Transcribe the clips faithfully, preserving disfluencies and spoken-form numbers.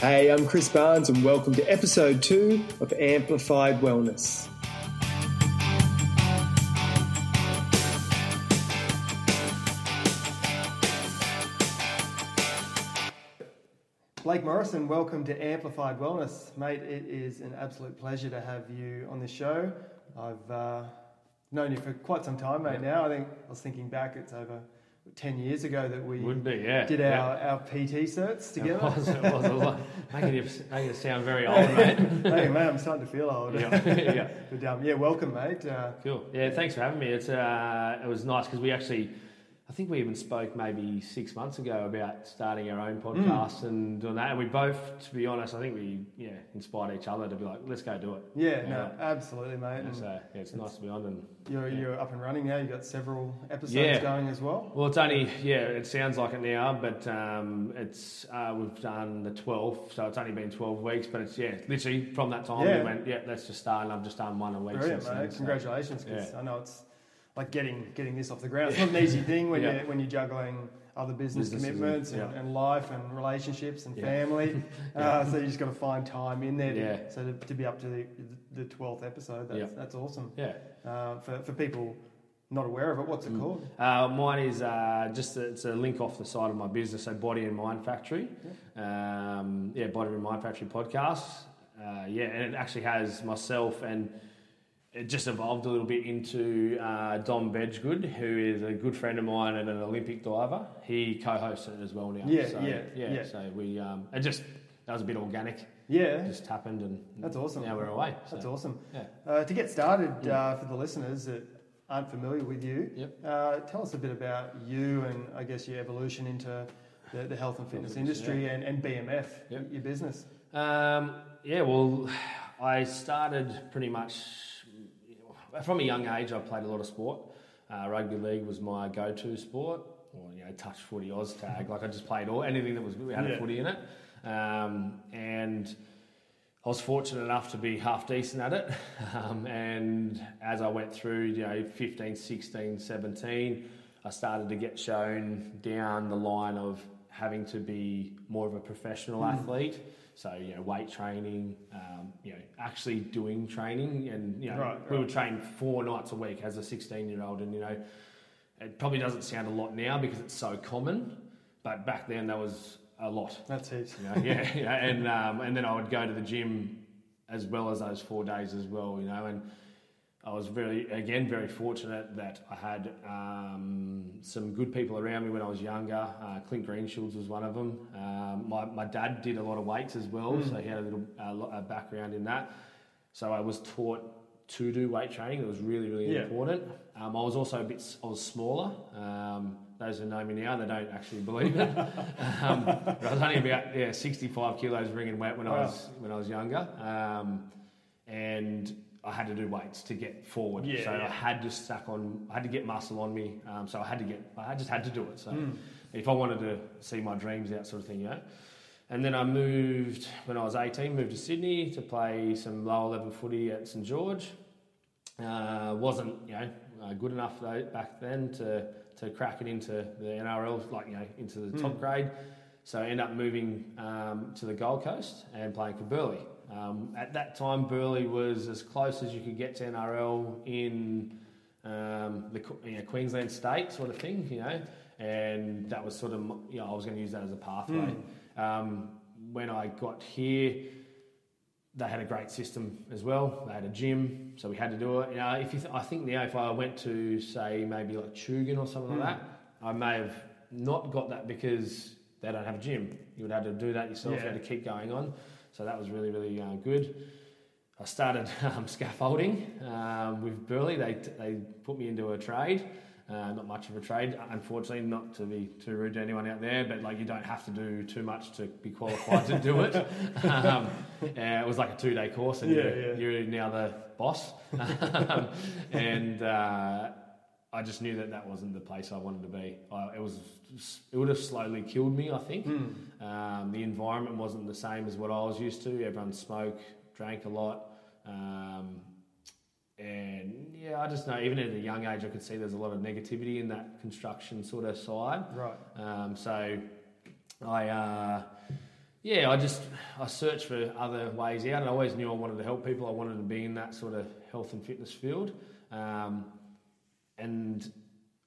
Hey, I'm Chris Barnes and welcome to episode two of Amplified Wellness. Blake Morrison, welcome to Amplified Wellness. Mate, it is an absolute pleasure to have you on this show. I've uh, known you for quite some time, mate, yep. now. I think I was thinking back, it's over ten years ago that we Would be, yeah. did our, yeah. our P T certs together. It was, it was a lot. Making it, making it sound very old, mate. Hey, mate, I'm starting to feel old. Yeah, yeah. But, um, yeah welcome, mate. Uh, cool. Yeah, thanks for having me. It's uh, It was nice because we actually, I think we even spoke maybe six months ago about starting our own podcast mm. and doing that. And we both, to be honest, I think we yeah inspired each other to be like, let's go do it. Yeah, yeah. no, absolutely, mate. And so yeah, it's, it's nice to be on. And you're yeah. you're up and running now. You've got several episodes yeah. going as well. Well, it's only yeah, it sounds like it now, but um, it's uh, we've done the twelfth, so it's only been twelve weeks. But it's yeah, literally from that time yeah. we went yeah, let's just start. And I've just done one a week. Brilliant, since mate. So, congratulations, because yeah. I know it's. Like getting getting this off the ground, it's not an easy thing when yeah. you're when you're juggling other business Businesses commitments and, yeah. and life and relationships and yeah. family. yeah. Uh, so you just got to find time in there. To, yeah. So to, to be up to the, the twelfth episode, that's, yeah. that's awesome. Yeah. Uh, for for people not aware of it, what's it mm. called? Uh, mine is uh, just a, it's a link off the side of my business. So Body and Mind Factory. Yeah. Um, yeah, Body and Mind Factory podcast. Uh, yeah, and it actually has myself and. It just evolved a little bit into uh, Dom Bedsgood, who is a good friend of mine and an Olympic diver. He co-hosts it as well now. Yeah, so, yeah, yeah, yeah. So we, um, it just that was a bit organic. Yeah, it just happened, and that's awesome. Now we're away. So. That's awesome. Yeah. Uh, to get started, uh, for the listeners that aren't familiar with you, yep. uh, tell us a bit about you and I guess your evolution into the, the health and fitness industry yeah. and, and B M F, yep. your business. Um, yeah, well, I started pretty much. From a young age, I played a lot of sport. Uh, rugby league was my go-to sport, or you know, touch footy, Oztag. Like I just played all anything that was we had yeah. a footy in it, um, and I was fortunate enough to be half decent at it. Um, and as I went through, you know, fifteen, sixteen, seventeen, I started to get shown down the line of having to be more of a professional mm. athlete. So, you know, weight training, um, you know, actually doing training. And, you know, right, right. we would train four nights a week as a sixteen-year-old. And, you know, it probably doesn't sound a lot now because it's so common. But back then, that was a lot. That's it. You know, yeah, yeah. And um, and then I would go to the gym as well as those four days as well, you know. And I was very, again, very fortunate that I had um, some good people around me when I was younger. Uh, Clint Greenshields was one of them. Um, my, my dad did a lot of weights as well, mm. so he had a little uh, a background in that. So I was taught to do weight training. It was really, really yeah. important. Um, I was also a bit, I was smaller. Um, those who know me now, they don't actually believe it. um, but I was only about yeah, sixty-five kilos ringing wet when wow. I was when I was younger. Um, and... I had to do weights to get forward, yeah, so yeah. I had to stack on. I had to get muscle on me, um, so I had to get. I just had to do it. So mm. if I wanted to see my dreams out, sort of thing, you know. And then I moved when I was eighteen, moved to Sydney to play some lower level footy at St George. Uh, wasn't you know uh, good enough though back then to to crack it into the N R L, like you know into the mm. top grade. So I ended up moving um, to the Gold Coast and playing for Burley. Um, at that time, Burley was as close as you could get to N R L in um, the you know, Queensland state sort of thing, you know, and that was sort of, you know, I was going to use that as a pathway. Mm. Um, when I got here, they had a great system as well. They had a gym, so we had to do it. You know, if you th- I think now if I went to, say, maybe like Chugan or something mm. like that, I may have not got that because they don't have a gym. You would have to do that yourself. Yeah. You had to keep going on. So that was really, really uh, good. I started um, scaffolding um, with Burley. They t- they put me into a trade, uh, not much of a trade, unfortunately, not to be too rude to anyone out there, but like you don't have to do too much to be qualified to do it. Um, it was like a two-day course and yeah, you're, yeah. you're now the boss. and uh, I just knew that that wasn't the place I wanted to be. I, it was, it would have slowly killed me, I think. Mm. Um, the environment wasn't the same as what I was used to. Everyone smoked, drank a lot. Um, and yeah, I just know, even at a young age, I could see there's a lot of negativity in that construction sort of side. Right. Um, so I, uh, Yeah, I just, I searched for other ways out, and I always knew I wanted to help people. I wanted to be in that sort of health and fitness field. Um, and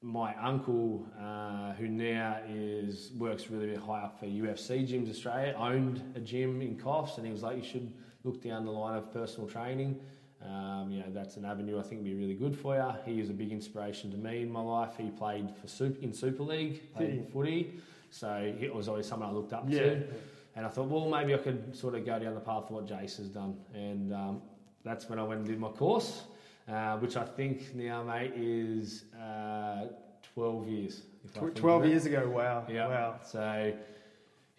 my uncle, uh, who now is works really, really high up for U F C Gyms Australia, owned a gym in Coffs, and he was like, you should look down the line of personal training. Um, you know, that's an avenue I think would be really good for you. He is a big inspiration to me in my life. He played for super, in Super League, played yeah. footy, so he was always someone I looked up yeah. to. And I thought, well, maybe I could sort of go down the path of what Jace has done. And um, that's when I went and did my course, uh, which I think now, mate, is uh, twelve years. If twelve years ago, wow. Yeah. Wow. So,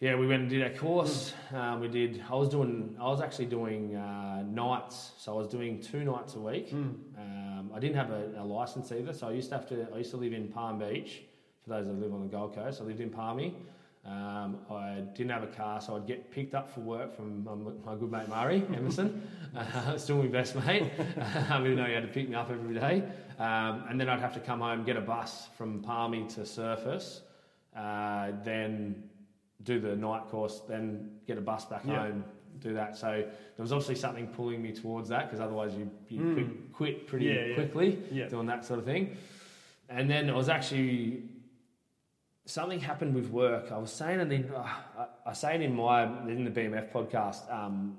yeah, we went and did our course. Mm. Um, we did, I was doing, I was actually doing uh, nights. So I was doing two nights a week. Mm. Um, I didn't have a, a license either. So I used to have to, I used to live in Palm Beach. For those that live on the Gold Coast, I lived in Palmy. Um, I didn't have a car, so I'd get picked up for work from um, my good mate Murray Emerson, uh, still my best mate, um, even though he had to pick me up every day. Um, and then I'd have to come home, get a bus from Palmy to Surface, uh, then do the night course, then get a bus back yeah. home, do that. So there was obviously something pulling me towards that, because otherwise you, you mm. quit, quit pretty yeah, quickly yeah. Yeah. doing that sort of thing. And then I was actually... Something happened with work. I was saying it in, uh, I, I say it in my in the B M F podcast. Um,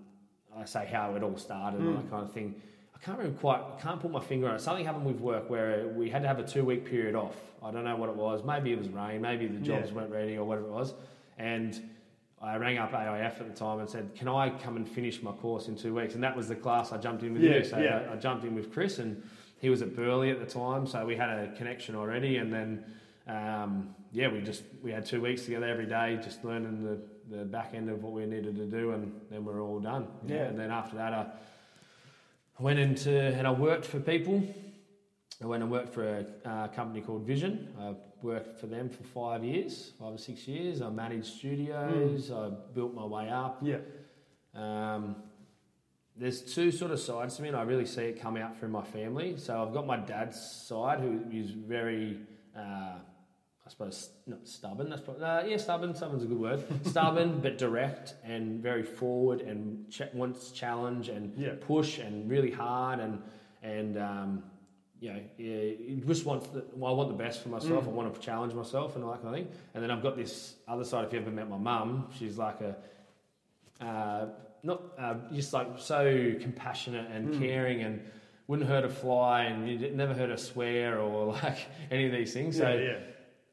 I say how it all started mm. and that kind of thing. I can't remember quite. I can't put my finger on it. Something happened with work where we had to have a two week period off. I don't know what it was. Maybe it was rain. Maybe the jobs yeah. weren't ready or whatever it was. And I rang up A I F at the time and said, "Can I come and finish my course in two weeks?" And that was the class I jumped in with yeah, you. So yeah. I, I jumped in with Chris, and he was at Burley at the time, so we had a connection already, and then. Um, yeah, we just we had two weeks together every day, just learning the, the back end of what we needed to do, and then we're all done. Yeah. Know? And then after that, I went into and I worked for people. I went and worked for a uh, company called Vision. I worked for them for five years, five or six years. I managed studios. Mm. I built my way up. Yeah. Um, there's two sort of sides to me, and I really see it come out through my family. So I've got my dad's side, who is very. Uh, I suppose not stubborn. That's probably, uh, yeah, stubborn. Stubborn's a good word. Stubborn, but direct and very forward, and ch- wants challenge and yeah. push and really hard and and um, you know, yeah, you just wants. The, well, I want the best for myself. Mm. I want to challenge myself and all that kind of thing. And then I've got this other side. If you ever met my mum, she's like a uh, not uh, just like so compassionate and mm. caring and. Wouldn't hurt a fly, and you never heard her swear or like any of these things. So yeah, yeah.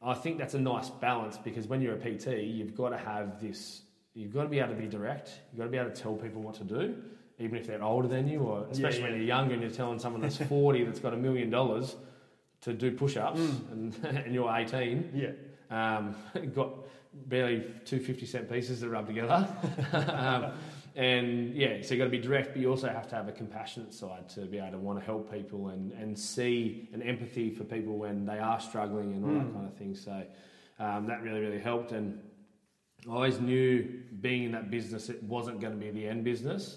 I think that's a nice balance, because when you're a P T, you've got to have this. You've got to be able to be direct. You've got to be able to tell people what to do, even if they're older than you, or especially yeah, yeah. when you're younger and you're telling someone that's forty that's got a million dollars to do push-ups, mm. and, and you're eighteen. Yeah, um, got barely two fifty cent pieces to rub together. um, And yeah, so you've got to be direct, but you also have to have a compassionate side to be able to want to help people and, and see an empathy for people when they are struggling and all mm. that kind of thing. So um, that really, really helped. And I always knew being in that business, it wasn't going to be the end business.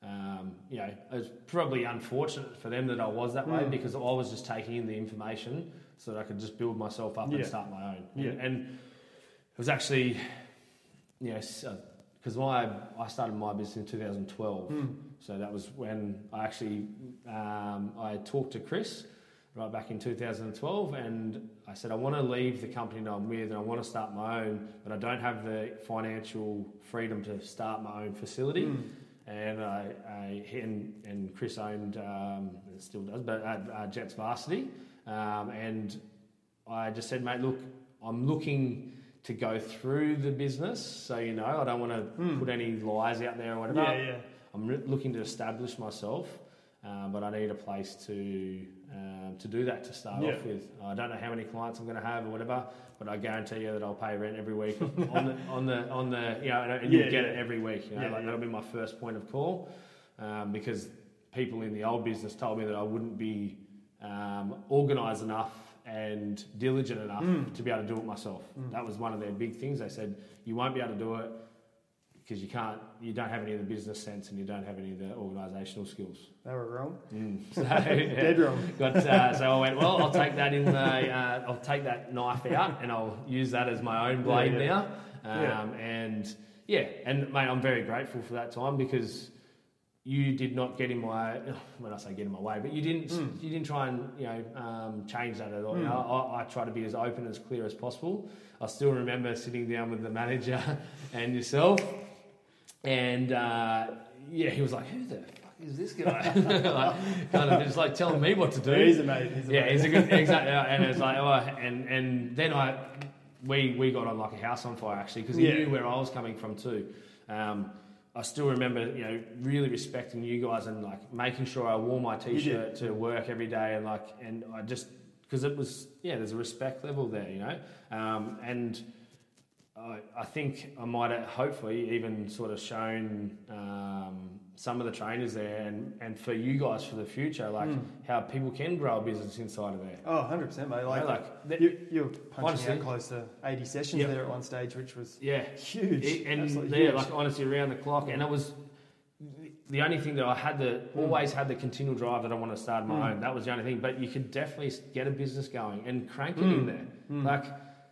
Um, you know, it was probably unfortunate for them that I was that mm. way, because I was just taking in the information so that I could just build myself up yeah. and start my own. Yeah. And, and it was actually, you know, so, because I, I started my business in two thousand twelve, mm. so that was when I actually um, I talked to Chris right back in two thousand twelve, and I said I want to leave the company that I'm with and I want to start my own, but I don't have the financial freedom to start my own facility. Mm. And I, I and, and Chris owned um, and still does, but uh, uh, Jets Varsity, um, and I just said, mate, look, I'm looking to go through the business, so you know, I don't want to mm. put any lies out there or whatever. Yeah, yeah. I'm re- looking to establish myself, uh, but I need a place to um, to do that to start yeah. off with. I don't know how many clients I'm going to have or whatever, but I guarantee you that I'll pay rent every week on the on the on the you know, and, and yeah, you'll get yeah. it every week. You know, yeah, like yeah. that'll be my first point of call, um, because people in the old business told me that I wouldn't be um, organised enough and diligent enough mm. to be able to do it myself. Mm. That was one of their big things. They said, you won't be able to do it because you can't, you don't have any of the business sense and you don't have any of the organisational skills. They were wrong. Mm. So, dead wrong. Got, uh, so I went, well, I'll take that in the, uh, I'll take that knife out and I'll use that as my own blade yeah, yeah. now. Um, yeah. And Yeah, and mate, I'm very grateful for that time, because you did not get in my when I say get in my way, but you didn't mm. you didn't try and, you know, um, change that at all. Mm. You know, I, I try to be as open, as clear as possible. I still remember sitting down with the manager and yourself, and uh, yeah, he was like, "Who the fuck is this guy?" Like, kind of just like telling me what to do. He's amazing. He's yeah, amazing. He's a good exactly. And it's like, oh, and and then I. We we got on like a house on fire, actually, because he yeah. knew where I was coming from too. Um, I still remember, you know, really respecting you guys and like making sure I wore my t-shirt to work every day, and like, and I just, because it was, yeah, there's a respect level there, you know. Um, and I, I think I might have hopefully even sort of shown um, some of the trainers there, and, and for you guys for the future, like mm. how people can grow a business inside of there. Oh, one hundred percent, mate. Like, you know, like that, you, you were punching honestly, out close to eighty sessions yep. there at one stage, which was yeah. huge. It, and yeah, huge. Like honestly around the clock. And it was the only thing that I had the, mm. always had the continual drive that I want to start my mm. own. That was the only thing. But you could definitely get a business going and crank it mm. in there. Mm. Like,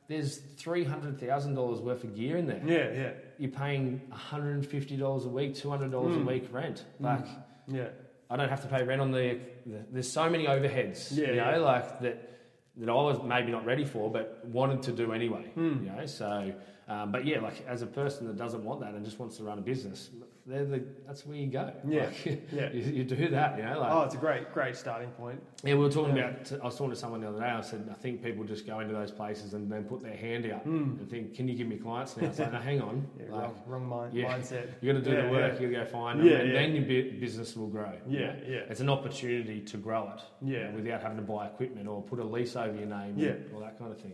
there's three hundred thousand dollars worth of gear in there. Yeah, yeah. You're paying one hundred fifty dollars a week, two hundred dollars mm. a week rent. Like, mm. yeah. I don't have to pay rent on the, the there's so many overheads, yeah, you know, yeah. like that that I was maybe not ready for, but wanted to do anyway, mm. you know. So, um, but yeah, like as a person that doesn't want that and just wants to run a business, they're the, that's where you go. Yeah, like, yeah. You, you do that, you know. Like, oh, it's a great, great starting point. Yeah, we were talking yeah. about, I was talking to someone the other day, I said, I think people just go into those places and then put their hand out mm. and think, can you give me clients now? It's like, no, hang on. Yeah, like, wrong, wrong mind, yeah. mindset. You're going to do yeah, the work, yeah. you go find them, yeah, and yeah. then your business will grow. Yeah, you know? yeah. It's an opportunity to grow it yeah. without having to buy equipment or put a lease over your name yeah. or that kind of thing.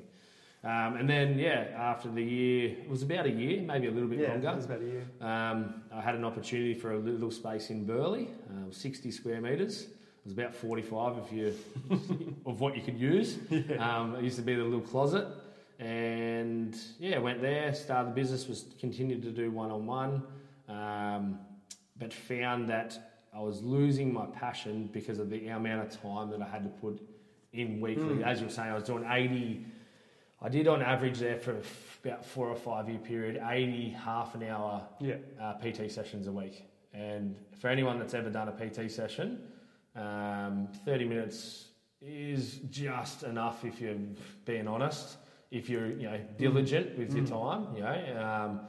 Um, and then, yeah, after the year, it was about a year, maybe a little bit yeah, longer. Yeah, it was about a year. Um, I had an opportunity for a little space in Burley, um, sixty square metres. It was about forty-five if you, of what you could use. Yeah. Um, it used to be the little closet. And, yeah, went there, started the business, was continued to do one-on-one, um, but found that I was losing my passion because of the amount of time that I had to put in weekly. Mm. As you were saying, I was doing eighty... I did on average there for about four or five year period, eighty half an hour yeah. uh, P T sessions a week. And for anyone that's ever done a P T session, um, thirty minutes is just enough if you're being honest, if you're, you know, diligent mm. with mm. your time, you know. Um,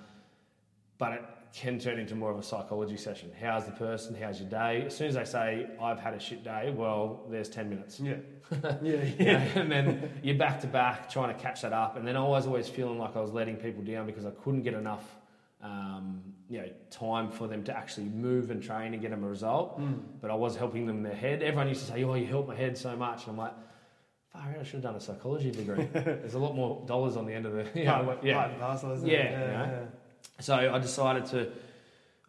but it can turn into more of a psychology session. How's the person? How's your day? As soon as they say, I've had a shit day, well, there's ten minutes. Yeah. yeah, yeah. And then you're back to back trying to catch that up. And then I was always feeling like I was letting people down because I couldn't get enough um, you know, time for them to actually move and train and get them a result. Mm. But I was helping them in their head. Everyone used to say, oh, you helped my head so much. And I'm like, far out, I should have done a psychology degree. There's a lot more dollars on the end of the... You know, part, yeah, part and parcel, isn't yeah, it? Yeah, you know? yeah. So I decided to,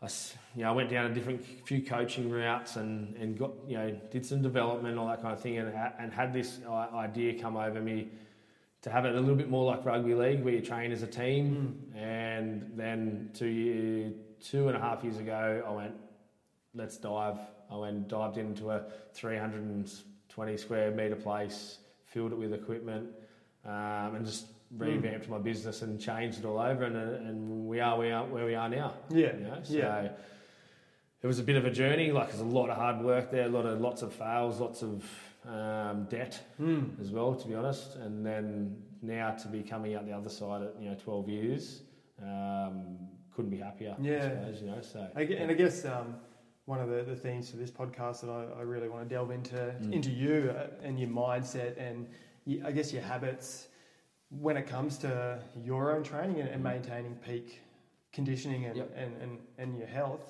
I, you know, I went down a different few coaching routes and, and got, you know, did some development, all that kind of thing, and and had this idea come over me to have it a little bit more like rugby league, where you train as a team. Mm. And then two year, two and a half years ago, I went, let's dive. I went dived into a three hundred twenty square metre place, filled it with equipment, um, and just revamped mm. my business and changed it all over, and and we are we are where we are now. Yeah, you know? So yeah. it was a bit of a journey. Like, there's a lot of hard work there, a lot of lots of fails, lots of um, debt mm. as well, to be honest. And then now to be coming out the other side at, you know, twelve years, um, couldn't be happier. Yeah, I suppose, you know. So I guess, yeah. and I guess um, one of the, the themes for this podcast that I, I really want to delve into mm. into you and your mindset and your, I guess your habits. When it comes to your own training and, and maintaining peak conditioning and, yep. and, and, and your health,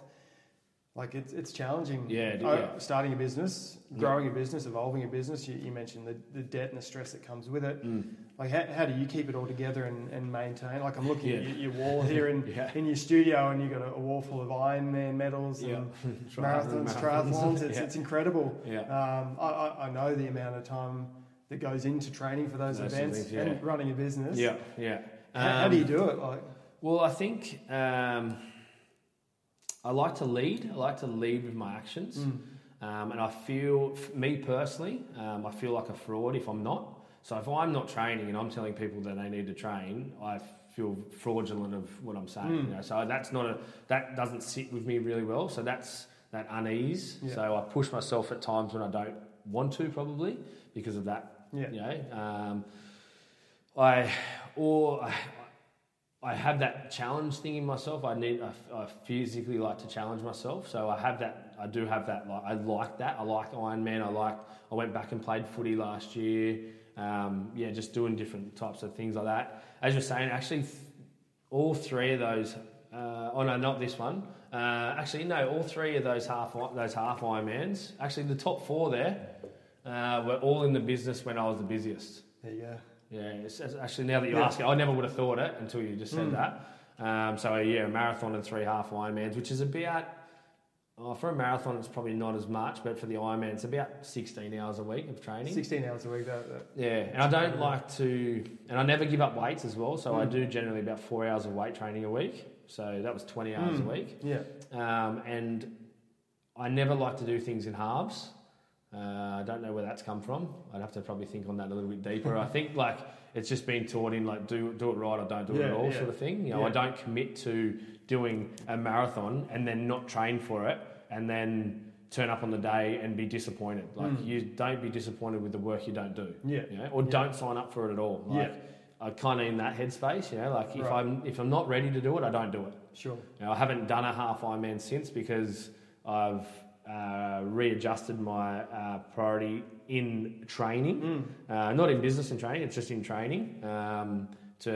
like it's it's challenging. Yeah, oh, yeah. Starting a business, growing yep. a business, evolving a business. You, you mentioned the, the debt and the stress that comes with it. Mm. Like, how, how do you keep it all together and, and maintain? Like, I'm looking yeah. at your, your wall here in, yeah. in your studio, and you've got a, a wall full of Ironman medals yeah. and marathons, triathlons. It's yeah. it's incredible. Yeah. Um, I, I, I know the amount of time that goes into training for those, those events things, yeah. and running a business. Yeah, yeah. Um, how, how do you do it? Like, well, I think um, I like to lead. I like to lead with my actions, mm. um, and I feel, me personally, um, I feel like a fraud if I'm not. So if I'm not training and I'm telling people that they need to train, I feel fraudulent of what I'm saying. Mm. You know? So that's not a that doesn't sit with me really well. So that's that unease. Yeah. So I push myself at times when I don't want to, probably because of that. Yeah. You know, um, I or I, I have that challenge thing in myself. I need I, I physically like to challenge myself. So I have that. I do have that. Like, I like that. I like Ironman. I like. I went back and played footy last year. Um, yeah, just doing different types of things like that. As you're saying, actually, th- all three of those. Uh, oh no, not this one. Uh, actually, no, all three of those half those half Ironmans. Actually, the top four there uh, were all in the business when I was the busiest. There you go. Yeah, it's, it's actually, now that you yeah. ask it, I never would have thought it until you just said mm. that. Um, so yeah, a marathon and three half Ironmans, which is about. Oh, for a marathon, it's probably not as much, but for the Ironman, it's about sixteen hours a week of training. sixteen hours a week, that, that yeah. And I don't like to, and I never give up weights as well. So mm. I do generally about four hours of weight training a week. So that was twenty hours mm. a week. Yeah. Um, and I never like to do things in halves. Uh, I don't know where that's come from. I'd have to probably think on that a little bit deeper. I think like it's just been taught in like do do it right or don't do yeah, it at all yeah. sort of thing. You know, yeah. I don't commit to doing a marathon and then not train for it and then turn up on the day and be disappointed. Like mm. you don't be disappointed with the work you don't do. Yeah. You know? Or yeah. don't sign up for it at all. Like yeah. I kind of in that headspace, you know, like if right. I'm if I'm not ready to do it, I don't do it. Sure. You know, I haven't done a half Ironman since because I've Uh, readjusted my uh, priority in training, mm. uh, not in business and training. It's just in training um, to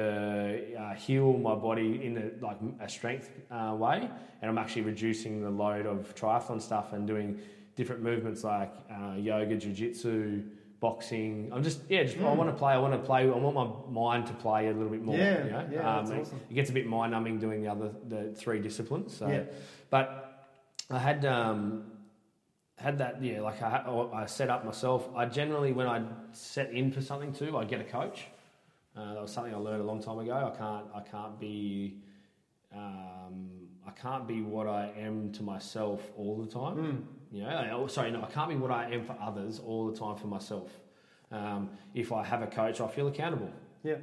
uh, heal my body in a, like a strength uh, way, and I'm actually reducing the load of triathlon stuff and doing different movements like uh, yoga, jiu-jitsu, boxing. I'm just yeah, just mm. I want to play. I want to play. I want my mind to play a little bit more. Yeah, you know? yeah, um, that's awesome. It gets a bit mind numbing doing the other the three disciplines. So, yeah. but I had. Um, Had that, yeah, like I, I set up myself. I generally, when I set in for something too, I get a coach. Uh, that was something I learned a long time ago. I can't, I can't be, um, I can't be what I am to myself all the time. Mm. You know, I, sorry, no, I can't be what I am for others all the time for myself. Um, if I have a coach, I feel accountable. Yeah.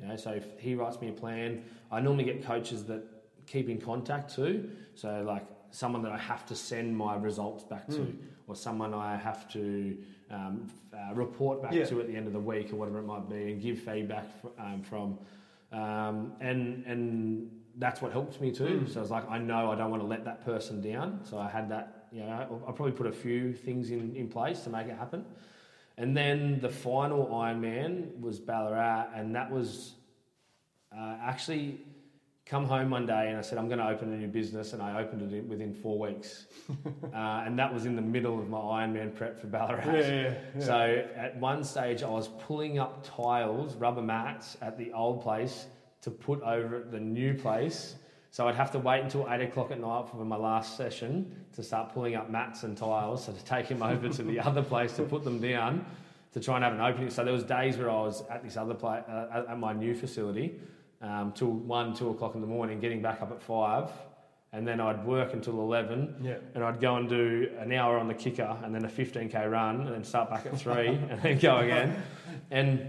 You know, so if he writes me a plan, I normally get coaches that keep in contact too. So like, someone that I have to send my results back to mm. or someone I have to um, uh, report back yeah. to at the end of the week or whatever it might be and give feedback f- um, from. Um, and and that's what helped me too. Mm. So I was like, I know I don't want to let that person down. So I had that, you know, I probably put a few things in, in place to make it happen. And then the final Ironman was Ballarat, and that was uh, actually... Come home one day and I said, I'm going to open a new business, and I opened it within four weeks. uh, and that was in the middle of my Ironman prep for Ballarat. Yeah, yeah, yeah. So at one stage I was pulling up tiles, rubber mats at the old place to put over at the new place. So I'd have to wait until eight o'clock at night for my last session to start pulling up mats and tiles, so to take them over to the other place to put them down to try and have an opening. So there was days where I was at this other place, uh, at my new facility, Um, till one, two o'clock in the morning, getting back up at five, and then I'd work until eleven, yeah. and I'd go and do an hour on the kicker, and then a fifteen k run, and then start back at three, and then go again. And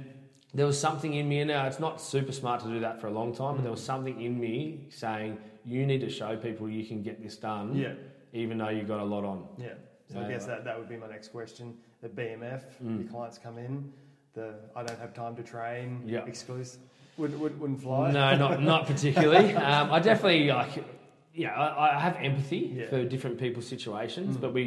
there was something in me, and now it's not super smart to do that for a long time, but there was something in me saying, you need to show people you can get this done, yeah. even though you've got a lot on. Yeah. So you know, I guess that, that would be my next question. At B M F, mm. the clients come in, the I don't have time to train, yeah. exclusive. Wouldn't, wouldn't fly? No, not not particularly. um, I definitely like, yeah, I, I have empathy yeah. for different people's situations, mm. but we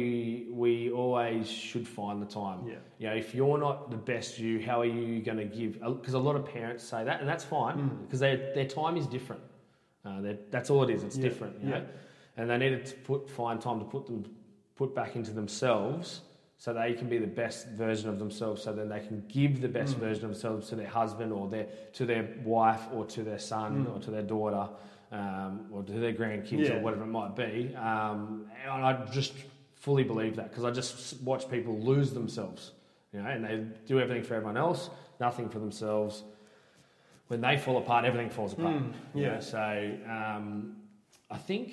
we always should find the time. Yeah, you know, if you're not the best you, how are you going to give? Because a lot of parents say that, and that's fine, because mm. their their time is different. Uh, that's all it is. It's yeah. different, you yeah. know? And they needed to put find time to put them put back into themselves, so they can be the best version of themselves, so then they can give the best mm. version of themselves to their husband or their to their wife or to their son mm. or to their daughter um, or to their grandkids yeah. or whatever it might be. Um, and I just fully believe that, because I just watch people lose themselves, you know, and they do everything for everyone else, nothing for themselves. When they fall apart, everything falls apart. Mm. Yeah. You know? So um, I think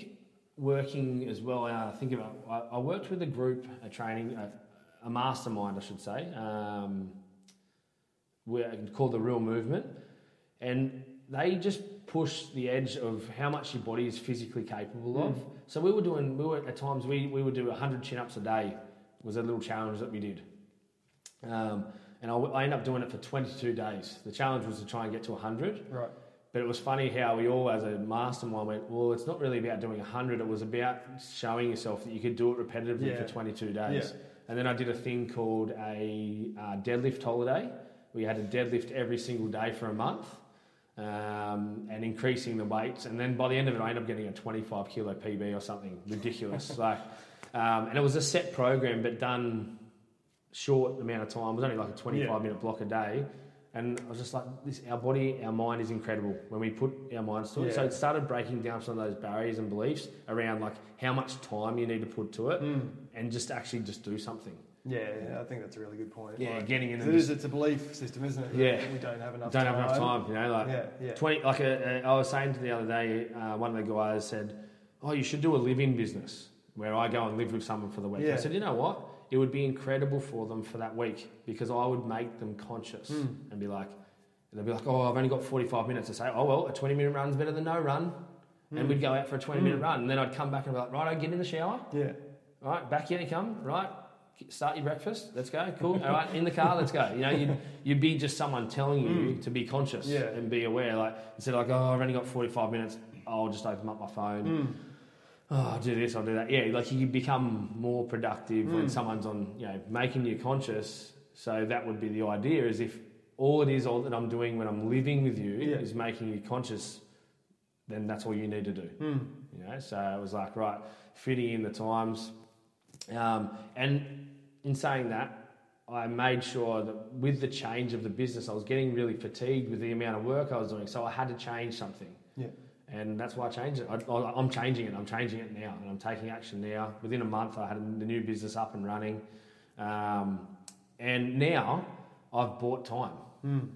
working as well, and I think about, I, I worked with a group, a training. A, A mastermind, I should say, um, called The Real Movement, and they just push the edge of how much your body is physically capable of. Mm. So we were doing, we were at times we, we would do one hundred chin-ups a day was a little challenge that we did. Um, and I, I ended up doing it for twenty-two days. The challenge was to try and get to one hundred. Right. But it was funny how we all, as a mastermind, went, well, it's not really about doing one hundred. It was about showing yourself that you could do it repetitively yeah. for twenty-two days. Yeah. And then I did a thing called a uh, deadlift holiday. We had a deadlift every single day for a month um, and increasing the weights. And then by the end of it, I ended up getting a twenty-five kilo P B or something ridiculous. like, um, and it was a set program, but done short amount of time. It was only like a twenty-five minute yeah. block a day. And I was just like, this, our body, our mind is incredible when we put our minds to it. Yeah. So it started breaking down some of those barriers and beliefs around like how much time you need to put to it mm. and just actually just do something. Yeah, yeah, I think that's a really good point. Yeah, like, getting in. It is, it's a belief system, isn't it? Yeah, we don't have enough. Don't time. have enough time, you know. Like yeah, yeah. twenty. Like a, a, I was saying to the other day, uh, one of the guys said, "Oh, you should do a live-in business where I go and live with someone for the week." Yeah. I said, "You know what? It would be incredible for them for that week because I would make them conscious mm. and be like, they'd be like, oh, I've only got forty-five minutes." I say, "Oh well, a twenty-minute run's better than no run," mm. and we'd go out for a twenty-minute mm. run, and then I'd come back and be like, "Right, I get in the shower. Yeah, all right, back here to come. Right." Start your breakfast. Let's go. Cool. All right. In the car. Let's go. You know, you'd, you'd be just someone telling you mm. to be conscious yeah. and be aware. Like instead, of like, oh, I've only got forty-five minutes. I'll just open up my phone. Mm. Oh, I'll do this. I'll do that. Yeah. Like you become more productive mm. when someone's on. You know, making you conscious. So that would be the idea. Is if all it is, all that I'm doing when I'm living with you yeah. is making you conscious, then that's all you need to do. Mm. You know. So it was like right, fitting in the times, um, and. In saying that, I made sure that with the change of the business, I was getting really fatigued with the amount of work I was doing. So I had to change something. Yeah. And that's why I changed it. I, I'm changing it. I'm changing it now. And I'm taking action now. Within a month, I had the new business up and running. Um, and now I've bought time. Mm.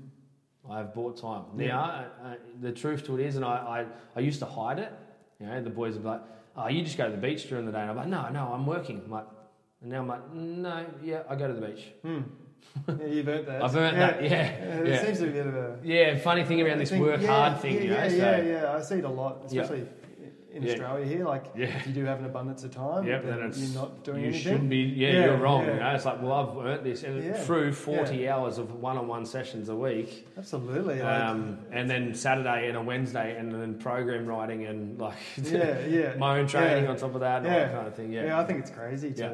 I've bought time. Yeah. Now, uh, the truth to it is, and I, I, I used to hide it. You know, the boys would be like, "Oh, you just go to the beach during the day." And I'm like, "No, no, I'm working." I'm like, And now I'm like, no, yeah, I go to the beach. Hmm. Yeah, you've earned that. I've earned yeah. that, yeah. yeah it yeah. seems to be a bit of a... Yeah, funny thing around this think, work yeah, hard yeah, thing, yeah, you know. Yeah, so. yeah, yeah, I see it a lot, especially yeah. in yeah. Australia here. Like, yeah. if you do have an abundance of time, yeah, then, then you're not doing you anything. You shouldn't be, yeah, yeah you're wrong. Yeah. You know? It's like, well, I've earned this. And yeah. through forty yeah. hours of one-on-one sessions a week. Absolutely. Um, like, and then Saturday and a Wednesday and then program writing and, like, yeah, yeah. my own training yeah. on top of that and yeah. all that kind of thing, yeah. Yeah, I think it's crazy to... Yeah.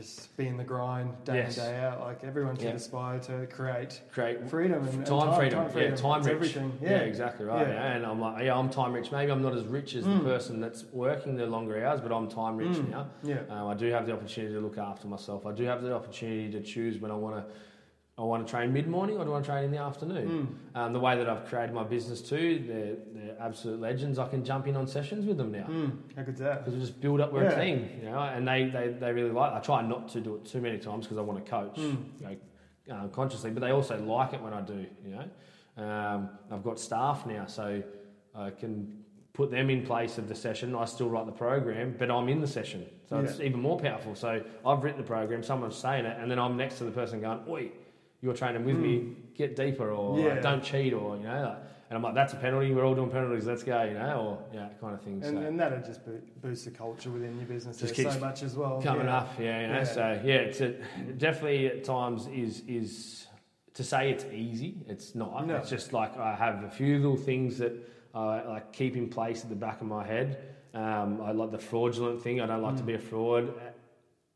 Just be in the grind day yes. in, day out. Like everyone should yeah. aspire to create, create freedom, and, time, and time, freedom. time freedom, yeah, time it's rich, everything. Yeah. yeah, exactly right. Yeah. Yeah. And I'm like, yeah, I'm time rich. Maybe I'm not as rich as mm. the person that's working the longer hours, but I'm time rich mm. now. Yeah, um, I do have the opportunity to look after myself. I do have the opportunity to choose when I want to. I want to train mid morning, or do I want to train in the afternoon? Mm. Um, the way that I've created my business too, they're, they're absolute legends. I can jump in on sessions with them now. Mm. How good's that? Because we just build up, we're yeah. a team, you know. And they, they, they really like it. I try not to do it too many times because I want to coach, mm. you know, um, consciously. But they also like it when I do, you know. Um, I've got staff now, so I can put them in place of the session. I still write the program, but I'm in the session, so yeah. it's even more powerful. So I've written the program, someone's saying it, and then I'm next to the person going, "Oi, you're training with mm. me, get deeper," or yeah. like, "Don't cheat," or, you know, like, and I'm like, "That's a penalty, we're all doing penalties, let's go," you know, or, yeah, kind of thing. And, so. and that'll just boost the culture within your business just so much as well. Coming yeah. up, yeah, you know, yeah. so, yeah, it's a, definitely at times is, is to say it's easy, it's not. No. It's just like I have a few little things that I like keep in place at the back of my head. Um, I like the fraudulent thing, I don't like mm. to be a fraud.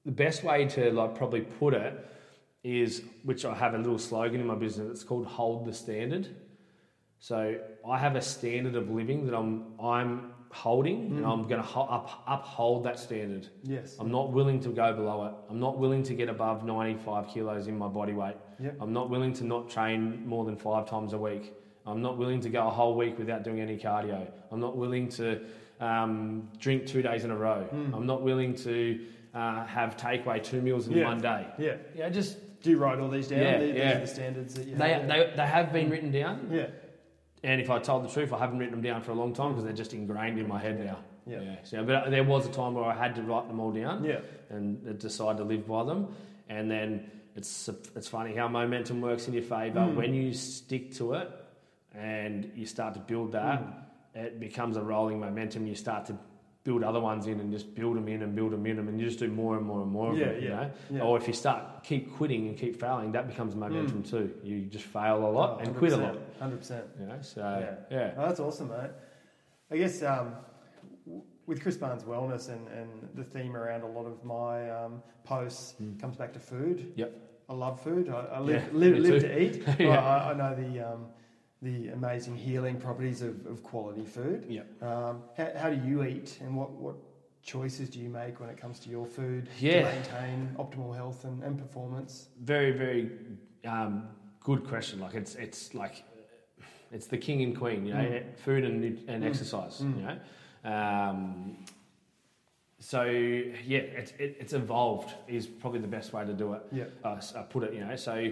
The best way to like probably put it is, which I have a little slogan in my business, it's called "Hold the Standard." So I have a standard of living that I'm I'm holding, mm. and I'm going to ho- up, uphold that standard. Yes. I'm not willing to go below it. I'm not willing to get above ninety-five kilos in my body weight. Yep. I'm not willing to not train more than five times a week. I'm not willing to go a whole week without doing any cardio. I'm not willing to um, drink two days in a row. Mm. I'm not willing to uh, have takeaway two meals in yeah. one day. Yeah. Yeah, just... Do you write all these down? Yeah, these yeah. are the standards that you have. They, they, they have been written down. Yeah. And if I told the truth, I haven't written them down for a long time because they're just ingrained in my head now. Yeah. yeah. So, but there was a time where I had to write them all down. Yeah. And decide to live by them. And then it's it's funny how momentum works in your favour. Mm. When you stick to it and you start to build that, mm. it becomes a rolling momentum. You start to build other ones in and just build them in and build them in and you just do more and more and more of yeah, it, you yeah, know. Yeah. Or if you start, keep quitting and keep failing, that becomes momentum mm. too. You just fail a lot oh, and quit a lot. one hundred percent. You know, so, yeah. yeah. Oh, that's awesome, mate. I guess um, w- with Chris Barnes Wellness and, and the theme around a lot of my um, posts mm. comes back to food. Yep. I love food. I, I live, yeah, live, live to eat. yeah. I, I know the... Um, the amazing healing properties of, of quality food. Yeah. Um, how, how do you eat and what, what choices do you make when it comes to your food yeah. to maintain optimal health and, and performance? Very, very um, good question. Like it's it's like it's the king and queen, you know, mm. food and and mm. exercise, mm. you know. Um, so yeah, it's it, it's evolved is probably the best way to do it. Yeah. Uh, I put it, you know, so.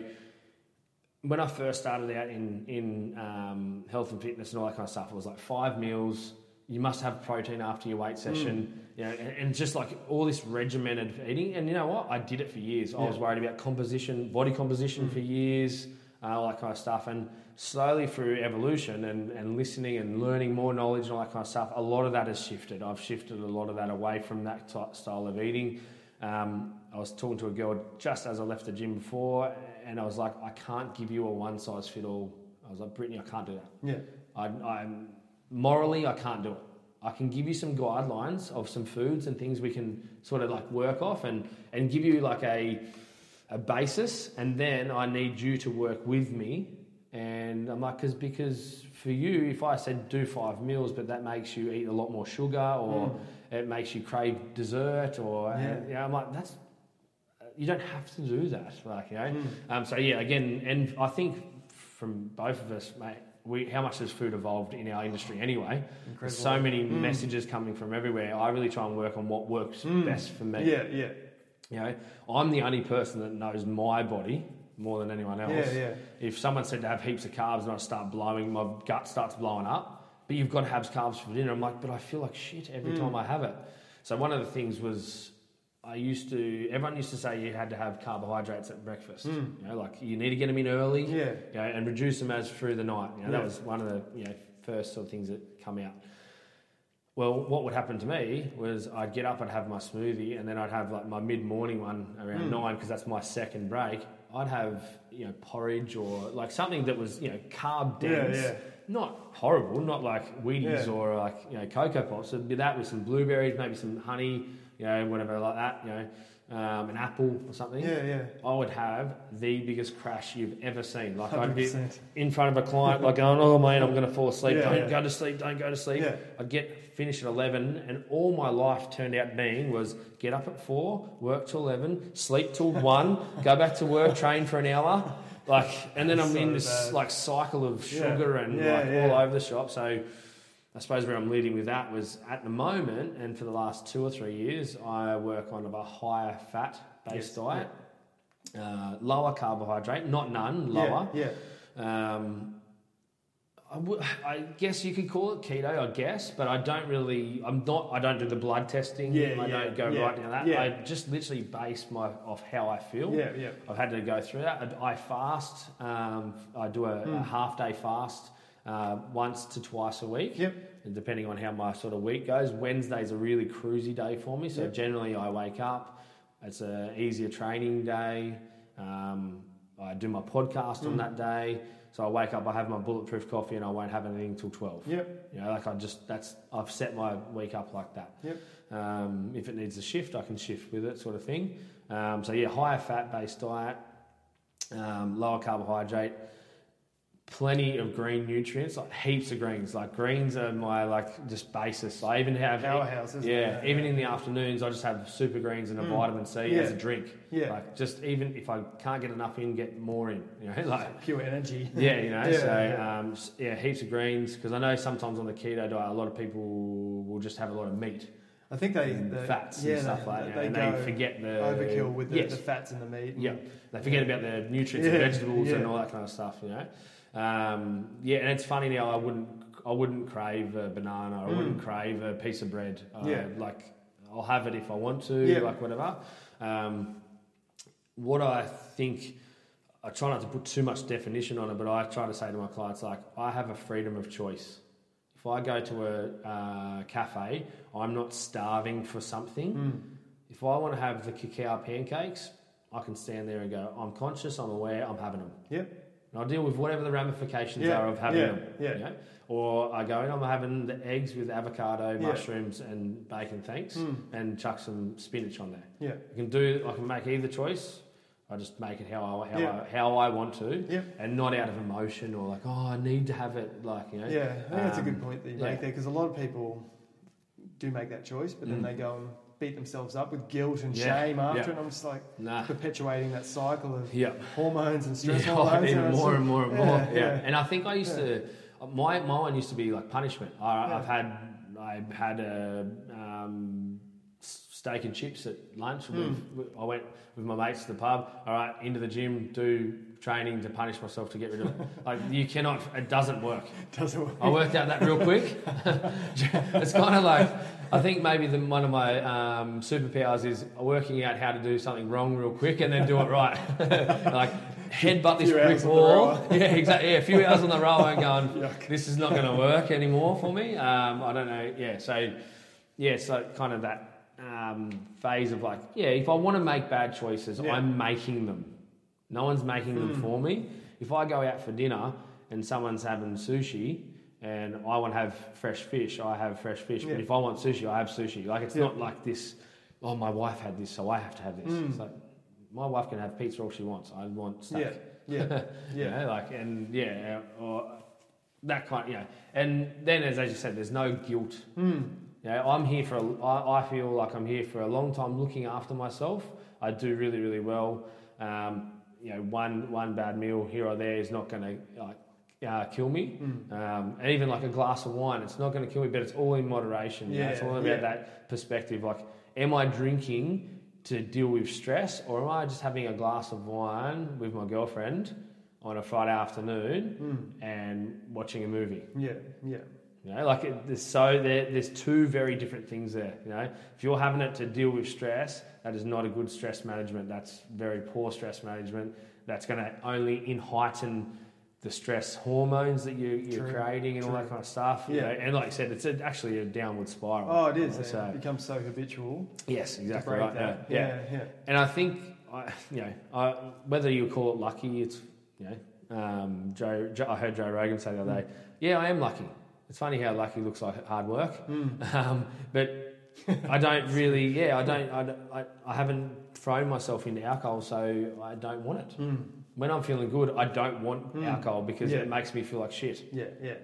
When I first started out in in um, health and fitness and all that kind of stuff, it was like five meals. You must have protein after your weight session, mm. you know, and, and just like all this regimented eating. And you know what? I did it for years. Yeah. I was worried about composition, body composition mm. for years, uh, all that kind of stuff. And slowly through evolution and, and listening and learning more knowledge and all that kind of stuff, a lot of that has shifted. I've shifted a lot of that away from that type, style of eating. Um, I was talking to a girl just as I left the gym before, and I was like, I can't give you a one-size-fit-all. I was like, Brittany, I can't do that. Yeah. I, I'm morally, I can't do it. I can give you some guidelines of some foods and things we can sort of like work off and, and give you like a a basis, and then I need you to work with me. And I'm like, because because for you, if I said do five meals, but that makes you eat a lot more sugar or... Mm. It makes you crave dessert, or yeah. you know, I'm like, that's you don't have to do that, like you know. Mm. Um, so yeah, again, and I think from both of us, mate, we how much has food evolved in our industry anyway? Incredible. So many mm. messages coming from everywhere. I really try and work on what works mm. best for me. Yeah, yeah. You know, I'm the only person that knows my body more than anyone else. Yeah, yeah. If someone said to have heaps of carbs and I start blowing, my gut starts blowing up. But you've got to have carbs for dinner. I'm like, but I feel like shit every mm. time I have it. So one of the things was I used to, everyone used to say you had to have carbohydrates at breakfast. Mm. You know, like you need to get them in early yeah. you know, and reduce them as through the night. You know, yeah. That was one of the you know, first sort of things that come out. Well, what would happen to me was I'd get up, I'd have my smoothie, and then I'd have like my mid-morning one around mm. nine because that's my second break. I'd have, you know, porridge or like something that was, you know, carb dense. Yeah, yeah. Not horrible, not like Wheaties yeah. or like, you know, Cocoa Pops. It'd be that with some blueberries, maybe some honey, you know, whatever like that, you know, um, an apple or something. Yeah, yeah. I would have the biggest crash you've ever seen. Like one hundred percent. I'd be in front of a client like going, oh, man, I'm going to fall asleep. Yeah, don't yeah. go to sleep, don't go to sleep. Yeah. I'd get finished at eleven and all my life turned out being was get up at four, work till eleven, sleep till one, go back to work, train for an hour. Like, and then I'm so in this bad. like cycle of sugar yeah. and yeah, like yeah. all over the shop. So I suppose where I'm leading with that was at the moment, and for the last two or three years, I work on a higher fat based yes. diet, yeah. uh, lower carbohydrate, not none, lower. Yeah. yeah. Um, I, w- I guess you could call it keto, I guess, but I don't really, I'm not, I don't do the blood testing. Yeah, I yeah, don't go yeah, right now that. Yeah. I just literally base my, off how I feel. Yeah, yeah. I've had to go through that. I, I fast, um, I do a, mm. a half day fast uh, once to twice a week. Yep. And depending on how my sort of week goes. Wednesday's a really cruisy day for me. So yep. generally I wake up, it's a easier training day. Um, I do my podcast mm. on that day. So I wake up, I have my bulletproof coffee and I won't have anything till twelve. Yep. You know, like I just, that's, I've set my week up like that. Yep. Um, if it needs a shift, I can shift with it sort of thing. Um, so yeah, higher fat based diet, um, lower carbohydrate, plenty of green nutrients, like heaps of greens. Like greens are my like just basis. I even have, powerhouse, isn't yeah, it? Even in the afternoons, I just have super greens and a mm. vitamin C yeah. as a drink. Yeah. Like just even if I can't get enough in, get more in, you know, like pure energy. Yeah, you know, yeah, so yeah. Um, yeah, heaps of greens. Because I know sometimes on the keto diet, a lot of people will just have a lot of meat. I think they... And the, fats yeah, and stuff they, like that. They, and they forget the... Overkill with the, yes. the fats and the meat. And, yeah, they forget yeah. about the nutrients yeah. and vegetables yeah. and all that kind of stuff, you know. Um, yeah, and it's funny now, I wouldn't I wouldn't crave a banana. I mm. wouldn't crave a piece of bread. Uh, yeah. Like, I'll have it if I want to, yeah. like whatever. Um, what I think, I try not to put too much definition on it, but I try to say to my clients, like, I have a freedom of choice. If I go to a uh, cafe, I'm not starving for something. Mm. If I want to have the cacao pancakes, I can stand there and go, I'm conscious, I'm aware, I'm having them. Yeah. And I'll deal with whatever the ramifications yeah. are of having yeah. them. Yeah. You know? Or I go in, I'm having the eggs with avocado, yeah. mushrooms and bacon, thanks, mm. and chuck some spinach on there. Yeah. I can do, I can make either choice. I just make it how I how, yeah. I, how I want to, yeah. and not out of emotion or like, oh, I need to have it, like, you know. Yeah, I think um, that's a good point that you yeah. make there, because a lot of people do make that choice, but then mm. they go and beat themselves up with guilt and yeah. shame after, yeah. and I'm just like nah. perpetuating that cycle of yeah. hormones and stress yeah. hormones. Even and more and more and yeah, more. Yeah. yeah, and I think I used yeah. to my my one used to be like punishment. I, yeah. I've had I've had a. Um, steak and chips at lunch. Mm. I went with my mates to the pub. All right, into the gym, do training to punish myself to get rid of it. Like, you cannot, it doesn't work. It doesn't work. I worked out that real quick. It's kind of like, I think maybe the, one of my um, superpowers is working out how to do something wrong real quick and then do it right. Like, headbutt this brick wall. Yeah, exactly. Yeah, a few hours on the row and going, yuck, this is not going to work anymore for me. Um, I don't know. Yeah, so, yeah, so kind of that. Um, phase of like, yeah, if I want to make bad choices, yeah. I'm making them. No one's making mm. them for me. If I go out for dinner and someone's having sushi and I want to have fresh fish, I have fresh fish. Yeah. But if I want sushi, I have sushi. Like, it's yeah. not like this, oh, my wife had this, so I have to have this. Mm. It's like, my wife can have pizza all she wants. I want steak. Yeah, yeah, yeah. You know, like, and yeah, or that kind, you know. And then, as, as you said, there's no guilt. Mm. Yeah, I'm here for. A, I, I feel like I'm here for a long time, looking after myself. I do really, really well. Um, you know, one one bad meal here or there is not going to like uh, kill me. Mm. Um, and even like a glass of wine, it's not going to kill me. But it's all in moderation. Yeah, you know? It's all about yeah. that perspective. Like, am I drinking to deal with stress, or am I just having a glass of wine with my girlfriend on a Friday afternoon mm. and watching a movie? Yeah, yeah. You know, like it, there's so there, there's two very different things there. You know, if you're having it to deal with stress, that is not a good stress management. That's very poor stress management. That's going to only in heighten the stress hormones that you, you're True. creating and True. all that kind of stuff. Yeah. You know? And like you said, it's a, actually a downward spiral. Oh, it is. You know? So, it becomes so habitual. Yes, exactly. Right. Yeah. Yeah. yeah, yeah. And I think, I, you know, I, whether you call it lucky, it's, you know, um, Joe, Joe, I heard Joe Rogan say the other day, mm. yeah, I am lucky. It's funny how lucky looks like hard work, mm. um, but I don't really, yeah, I don't, I, I, I haven't thrown myself into alcohol, so I don't want it. Mm. When I'm feeling good, I don't want mm. alcohol because yeah. it makes me feel like shit. Yeah, yeah.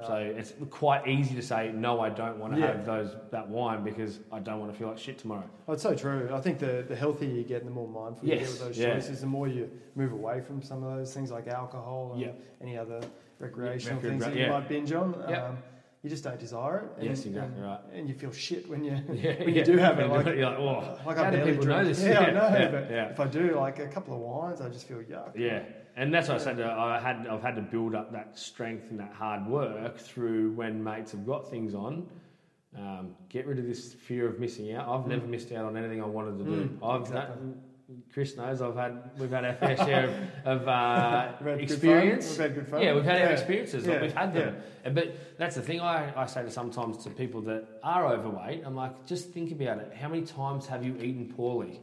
Uh, so it's quite easy to say, no, I don't want to yeah. have those that wine because I don't want to feel like shit tomorrow. Oh, it's so true. I think the, the healthier you get and the more mindful yes. you get with those yeah. choices, the more you move away from some of those things like alcohol and yeah. any other recreational yeah, things that you yeah. might binge on. Yeah. Um, you just don't desire it. And, yes, exactly and, right. And you feel shit when you yeah, when yeah. you do have it. Like, you're like, oh, like how I do people drink. know this? Yeah, yeah. I know. Yeah, but yeah. if I do, like a couple of wines, I just feel yuck. Yeah, and that's what yeah. I said. I had I've had to build up that strength and that hard work through when mates have got things on. Um, get rid of this fear of missing out. I've mm. never missed out on anything I wanted to do. Mm, I've exactly. that, Chris knows I've had we've had our fair share of, of uh, we've experience. We've had good fun. Yeah, we've had yeah. our experiences. Like yeah. We've had them. Yeah. But that's the thing I, I say to sometimes to people that are overweight. I'm like, just think about it. How many times have you eaten poorly?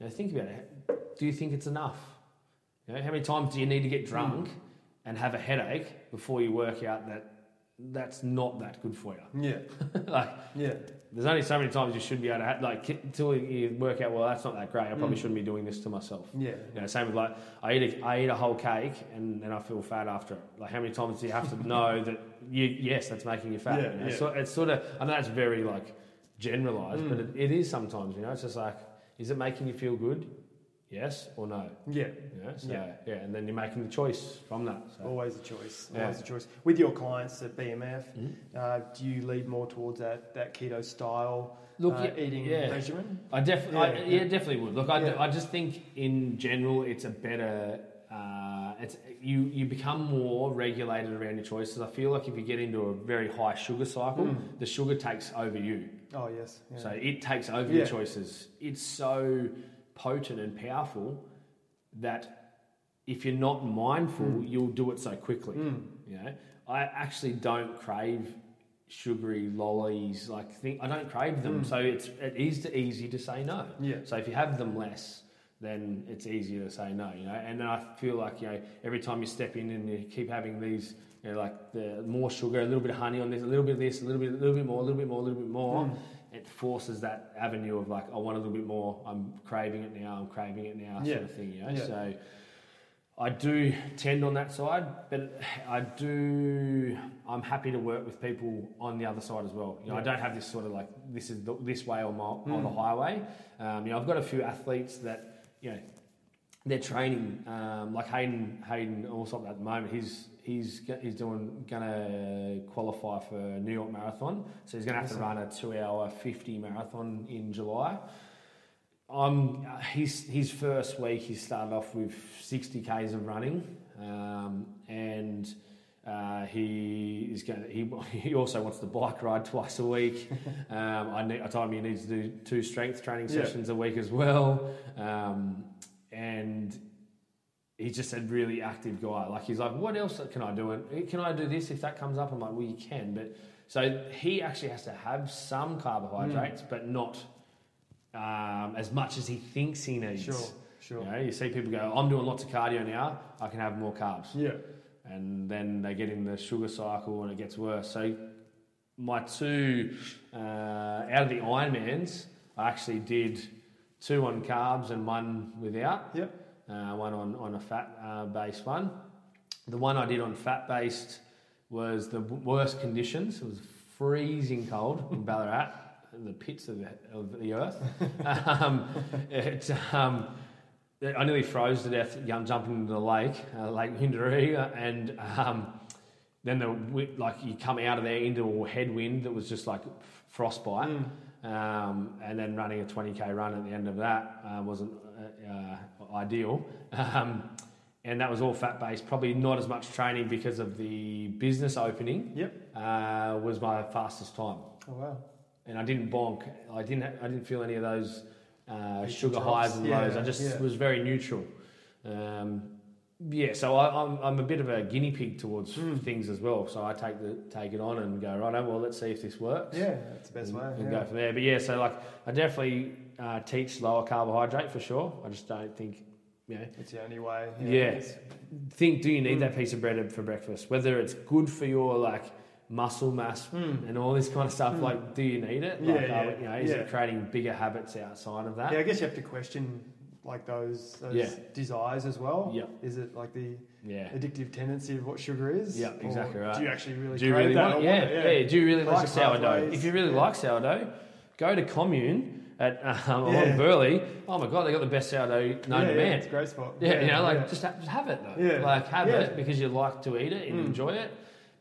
You know, think about it. Do you think it's enough? You know, how many times do you need to get drunk mm. and have a headache before you work out that that's not that good for you? Yeah. like yeah. There's only so many times you should be able to have, like, until you work out, well, that's not that great. I probably mm. shouldn't be doing this to myself. Yeah. You know, same with, like, I eat a, I eat a whole cake and then I feel fat after it. Like, how many times do you have to know that, you yes, that's making you fat? Yeah, you know? yeah. So it's sort of, I know that's very, like, generalised, mm. but it, it is sometimes, you know. It's just like, is it making you feel good? Yes or no? Yeah. You know, so, yeah. yeah. And then you're making the choice from that. So. Always a choice. Yeah. Always a choice. With your clients at B M F, mm-hmm. uh, do you lead more towards that, that keto style Look, uh, yeah, eating yeah. regimen? I definitely, yeah. I, yeah, definitely would. Look, I, yeah. d- I just think in general, it's a better. Uh, it's you. You become more regulated around your choices. I feel like if you get into a very high sugar cycle, mm. the sugar takes over you. Oh yes. Yeah. So it takes over yeah. your choices. It's so potent and powerful that if you're not mindful, mm. you'll do it so quickly. Mm. You know, I actually don't crave sugary lollies. Like think, I don't crave them, mm. so it's it is easy to say no. Yeah. So if you have them less, then it's easier to say no. You know, and then I feel like you know every time you step in and you keep having these, you know, like the more sugar, a little bit of honey on this, a little bit of this, a little bit, a little bit more, a little bit more, a little bit more. Mm. It forces that avenue of like, I want a little bit more. I'm craving it now. I'm craving it now, yeah. sort of thing. You know, yeah. so. I do tend on that side, but I do. I'm happy to work with people on the other side as well. You know, yeah. I don't have this sort of like this is the, this way or my, mm. on the highway. Um, you know, I've got a few athletes that you know they're training, um, like Hayden. Hayden also at the moment, he's he's he's doing gonna qualify for New York Marathon, so he's gonna have awesome. to run a two hour fifty marathon in July. Um, his his first week, he started off with sixty kays of running, um, and uh, he is going. He he also wants to bike ride twice a week. um, I, need, I told him he needs to do two strength training sessions yeah. a week as well, um, and he's just a really active guy. Like he's like, what else can I do? And can I do this if that comes up? I'm like, well, you can, but so he actually has to have some carbohydrates, mm. but not. Um, as much as he thinks he needs. Sure, sure. You know, you see people go, I'm doing lots of cardio now, I can have more carbs. Yeah. And then they get in the sugar cycle and it gets worse. So my two, uh, out of the Ironmans, I actually did two on carbs and one without. Yep. Uh, one on, on a fat-based uh, one. The one I did on fat-based was the worst conditions. It was freezing cold in Ballarat. The pits of the, of the earth. um, it, um, I nearly froze to death jumping into the lake, uh, Lake Hindaree, and um, then the like you come out of there into a headwind that was just like frostbite, mm. um, and then running a twenty k run at the end of that uh, wasn't uh, uh, ideal. Um, and that was all fat-based, probably not as much training because of the business opening. Yep, uh, was my fastest time. Oh, wow. And I didn't bonk. I didn't. I didn't feel any of those uh, sugar drops, highs and yeah, lows. I just yeah. was very neutral. Um, yeah. So I, I'm. I'm a bit of a guinea pig towards mm. things as well. So I take the take it on and go righto. Well, let's see if this works. Yeah, that's the best and, way. And yeah. go from there. But yeah. So like, I definitely uh, teach lower carbohydrate for sure. I just don't think. You know, it's the only way. Yeah. yeah. Think. Do you need mm. that piece of bread for breakfast? Whether it's good for your like. muscle mass mm. and all this kind of stuff. Mm. Like, do you need it? Like, yeah, yeah. Are, you know, is yeah. it creating bigger habits outside of that? Yeah, I guess you have to question like those, those yeah. desires as well. Yeah, is it like the yeah. addictive tendency of what sugar is? Yeah, exactly right. Do you actually really? Do you really that want? Yeah, want yeah. yeah, do you really like, like sourdough? Ways. If you really yeah. like sourdough, go to Commune at um, yeah. Burley. Oh my god, they got the best sourdough known yeah, to man. Yeah, it's a great spot. Yeah, yeah, you know, like yeah. just, ha- just have it though. Yeah, like have yeah. it because you like to eat it and mm. enjoy it.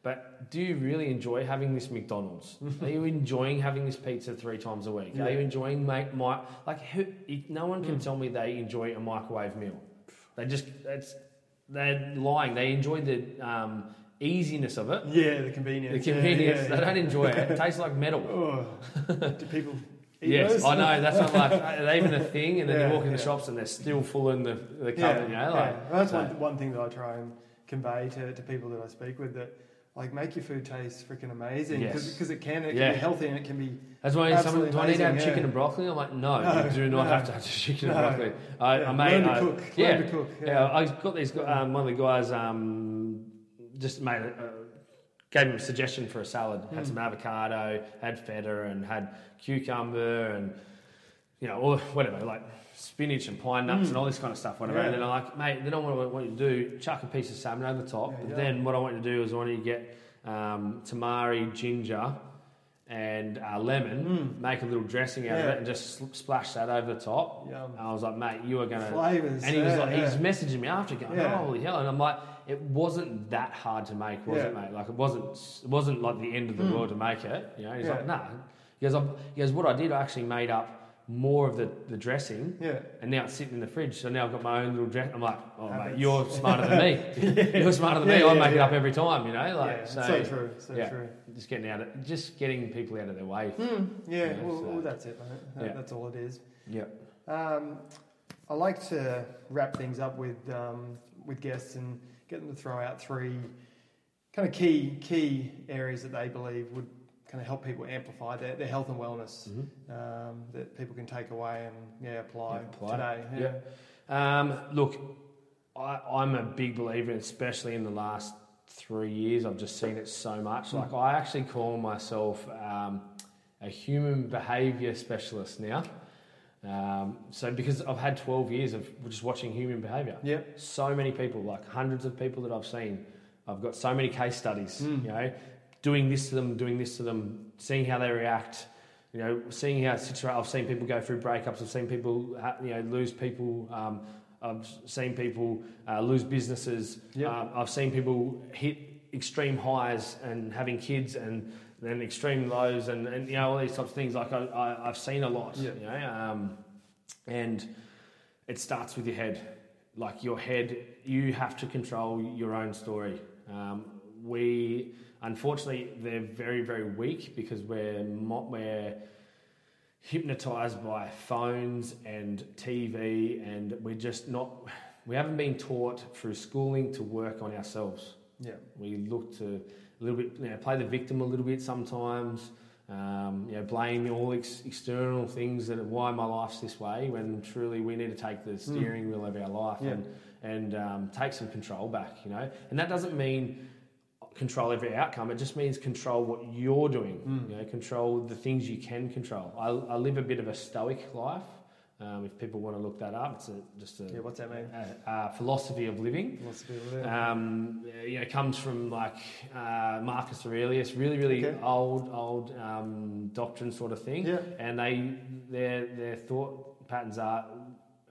But do you really enjoy having this McDonald's? Are you enjoying having this pizza three times a week? Yeah. Are you enjoying make my like? Who, no one can mm. tell me they enjoy a microwave meal. They just it's they're lying. They enjoy the um, easiness of it. Yeah, the convenience. The convenience. Yeah, yeah, yeah. They don't enjoy it. It tastes like metal. Oh, do people? Eat yes, those? I know. That's what I'm like. Are they even a thing? And then yeah, you walk in yeah. the shops and they're still full in the the cupboard. Yeah, you know, like, yeah. That's so. one one thing that I try and convey to, to people that I speak with that. Like, make your food taste freaking amazing because yes. it can, it can yeah. be healthy and it can be. That's why someone, do I need to have yeah. chicken and broccoli? I'm like, no, no you do not no, have to have chicken no. and broccoli. I, yeah. I made, Learn to I, cook. Yeah, Learn to cook. Yeah. yeah, I got these. Um, one of the guys um, just made, a, uh, gave him a suggestion for a salad. Had mm. some avocado, had feta, and had cucumber, and you know, all whatever, like spinach and pine nuts mm. and all this kind of stuff, whatever. Yeah. And then I'm like, mate, then I want you to do chuck a piece of salmon over the top. Yeah, but yeah. then what I want you to do is I want you to get um, tamari, ginger, and uh, lemon. Mm. Make a little dressing out yeah. of it and just splash that over the top. Yum. And I was like, mate, you are going to flavors. And he was yeah, like, yeah. he's messaging me after going, yeah. holy hell! And I'm like, it wasn't that hard to make, was yeah. it, mate? Like it wasn't, it wasn't like the end of the mm. world to make it. You know, he's yeah. like, nah. He goes, he goes, what I did, I actually made up more of the, the dressing, yeah, and now it's sitting in the fridge. So now I've got my own little dressing. I'm like, oh Habits. mate, you're smarter than me. yeah. You're smarter than yeah, me. Yeah, I make yeah. it up every time, you know. Like yeah, so, so true, so yeah, true. Just getting out, of, just getting people out of their way. Mm, yeah, you know, well, so. well, that's it, mate. That, yeah. That's all it is. Yeah. Um, I like to wrap things up with um, with guests and get them to throw out three kind of key key areas that they believe would kind of help people amplify their, their health and wellness, mm-hmm. um, that people can take away and yeah apply, yeah, apply. today. Yeah. Yeah. Um, look, I, I'm a big believer, especially in the last three years. I've just seen it so much. Like I actually call myself um, a human behaviour specialist now. Um, so because I've had twelve years of just watching human behaviour. Yep. So many people, like hundreds of people that I've seen. I've got so many case studies, mm. you know, doing this to them, doing this to them, seeing how they react, you know, seeing how situation. I've seen people go through breakups. I've seen people, you know, lose people. Um, I've seen people uh, lose businesses. Yep. Um, I've seen people hit extreme highs and having kids and then extreme lows and, and you know, all these types of things. Like I, I, I've seen a lot, yep. you know, um, and it starts with your head. Like your head, you have to control your own story. Um, we, unfortunately, they're very, very weak because we're not, we're hypnotized by phones and T V, and we're just not, we haven't been taught through schooling to work on ourselves. Yeah. We look to a little bit, you know, play the victim a little bit sometimes, um, you know, blame all ex- external things that are why my life's this way, when truly we need to take the steering mm. wheel of our life yeah. and, and um, take some control back, you know. And that doesn't mean control every outcome. It just means control what you're doing, mm. you know, control the things you can control. I, I live a bit of a stoic life. Um, if people want to look that up, it's a, just a, yeah, what's that mean? A, a philosophy of living. Philosophy of living. Um, you know, comes from like uh, Marcus Aurelius, really, really okay. old, old um, doctrine sort of thing. Yeah. And they, their, their thought patterns are,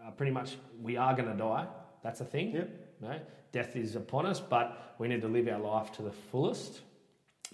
are pretty much we are going to die. That's a thing. Yep. You know? Death is upon us, but we need to live our life to the fullest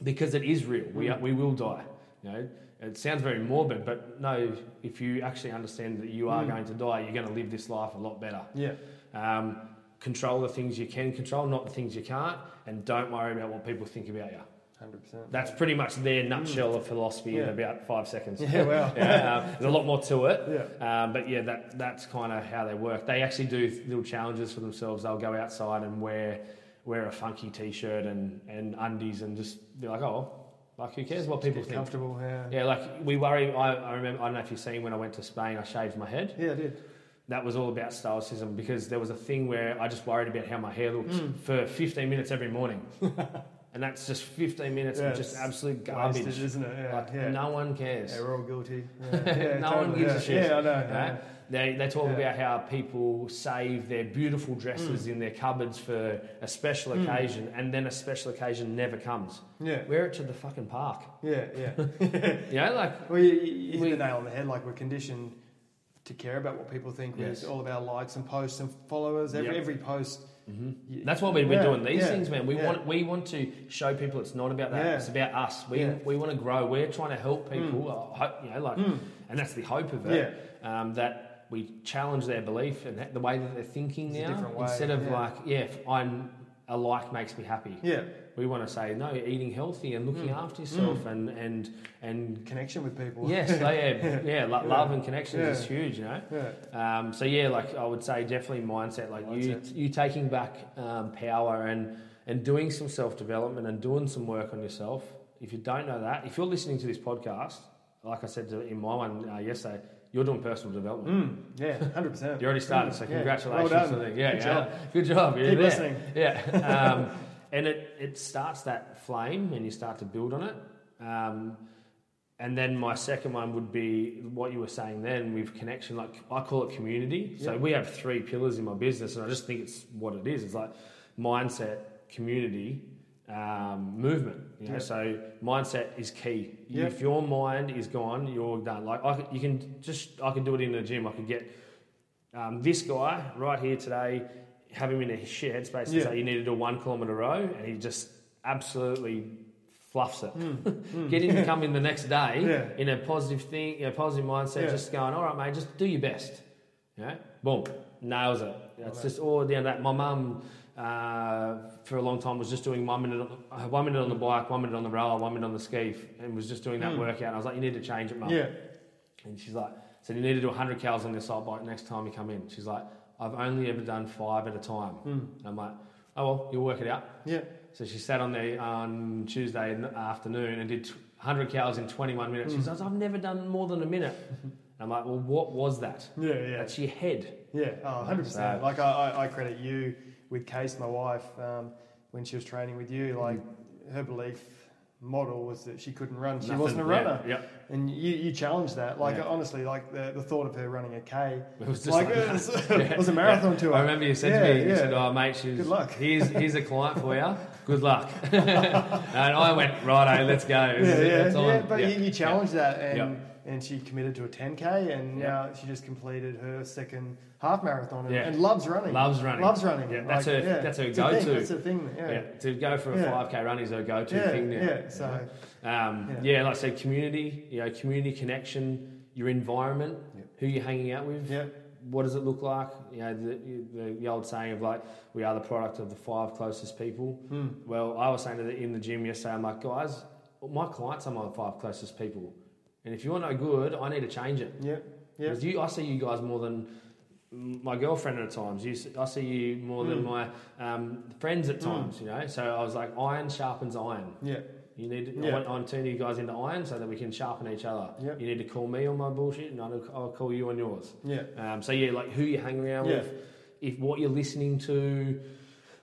because it is real. Mm. We are, we will die. You know. It sounds very morbid, but no, if you actually understand that you are mm. going to die, you're going to live this life a lot better. Yeah. Um, control the things you can control, not the things you can't, and don't worry about what people think about you. one hundred percent. That's pretty much their nutshell mm. of philosophy yeah. in about five seconds. Yeah, well. yeah, um, there's a lot more to it. Yeah. Um, but yeah, that that's kind of how they work. They actually do little challenges for themselves. They'll go outside and wear wear a funky T-shirt and, and undies and just be like, oh... Like, who cares what people think? Comfortable, yeah. Yeah, like, we worry... I, I remember... I don't know if you've seen when I went to Spain, I shaved my head. Yeah, I did. That was all about stoicism because there was a thing where I just worried about how my hair looked mm. for fifteen minutes every morning. And that's just fifteen minutes yeah, of just absolute garbage. Wasted, isn't it? Yeah, like, yeah. no one cares. Yeah, we're all guilty. Yeah. Yeah, no totally, one gives yeah. a shit. Yeah, I know. Yeah. They, they talk yeah. about how people save their beautiful dresses mm. in their cupboards for a special mm. occasion, and then a special occasion never comes. Yeah. Wear it to the fucking park. Yeah, yeah. You know, like... Well, you, you hit we, the nail on the head. Like, we're conditioned to care about what people think. Yes. We're all about likes and posts and followers. Every, yep. every post... Mm-hmm. That's why we're yeah, doing these yeah, things, man. We yeah. want we want to show people it's not about that. Yeah. It's about us. We yeah. we want to grow. We're trying to help people. Mm. You know, like, mm. and that's the hope of it. Yeah. Um, that we challenge their belief and the way that they're thinking it's now. Way, instead of yeah. like, yeah, I'm a like makes me happy. Yeah. We want to say no, eating healthy and looking mm. after yourself mm. and, and and connection with people. Yes, so yeah, yeah, yeah, love and connection yeah. is huge, you know. Yeah. Um, so yeah, like I would say, definitely mindset. Like mindset. you, you taking back um, power and and doing some self development and doing some work on yourself. If you don't know that, if you're listening to this podcast, like I said to, in my one uh, yesterday. You're doing personal development. Mm, yeah, one hundred percent. You already started, so congratulations. Yeah. Well done. Yeah, good yeah. job. Good job. You're Keep there. listening. Yeah. Um, and it, it starts that flame and you start to build on it. Um, and then my second one would be what you were saying then with connection. Like I call it community. So yeah. we have three pillars in my business and I just think it's what it is. It's like mindset, community, Um, movement, you know, yeah. so mindset is key. Yeah. If your mind is gone, you're done. Like I, you can just, I can do it in the gym. I could get um, this guy right here today, have him in a shit headspace and yeah. say you need to do one kilometre row, and he just absolutely fluffs it. Mm. Mm. Get him yeah. to come in the next day yeah. in a positive thing, you know, positive mindset, yeah. just going, all right, mate, just do your best. Yeah, boom, nails it. That's right. Just all down that. My mum. Uh, for a long time was just doing one minute one minute on the bike, one minute on the rower, one minute on the ski, and was just doing that mm. workout. And I was like, you need to change it, mum. Yeah. And she's like, said, you need to do one hundred calories on the assault bike next time you come in. She's like, I've only ever done five at a time. Mm. And I'm like, oh, well, you'll work it out. Yeah. So she sat on there on Tuesday afternoon and did one hundred calories in twenty-one minutes. Mm. She says, I've never done more than a minute. And I'm like, well, what was that? Yeah, yeah. That's your head. Yeah, oh, one hundred percent. So, like, I, I credit you with Case, my wife, um, when she was training with you. Like, mm. her belief model was that she couldn't run. She nothing, wasn't a runner. Yeah, yeah. And you, you challenged that. Like, yeah. honestly, like, the, the thought of her running a K. It was just like, like it, was, it was a marathon yeah. to her. I remember you said yeah, to me, yeah. you said, oh, mate, she's, good luck. here's, here's a client for you. Good luck. And I went, righto, let's go. Yeah, yeah, yeah, but yeah. You, you challenged yeah. that. And yeah. and she committed to a ten K, and yep. now she just completed her second half marathon and, yeah. and loves running. Loves running. Loves running. Yeah, that's like, her yeah. That's her it's go-to. Thing. That's her thing. Yeah. yeah. To go for a yeah. five K run is her go-to yeah. thing now. Yeah, so... Um, yeah. yeah, like I said, community, you know, community connection, your environment, yep. who you're hanging out with, yep. what does it look like? You know, the, the, the old saying of like, we are the product of the five closest people. Mm. Well, I was saying to the, in the gym yesterday, I'm like, guys, my clients are my five closest people. And if you're no good, I need to change it. Yeah, yeah. Because you, I see you guys more than my girlfriend at times. You, I see you more mm. than my um, friends at times. Mm. You know, so I was like, iron sharpens iron. Yeah. You need. Yeah. I want, I'm turning you guys into iron so that we can sharpen each other. Yeah. You need to call me on my bullshit, and I'll, I'll call you on yours. Yeah. Um. So yeah, like who you're hanging around yeah. with, if what you're listening to,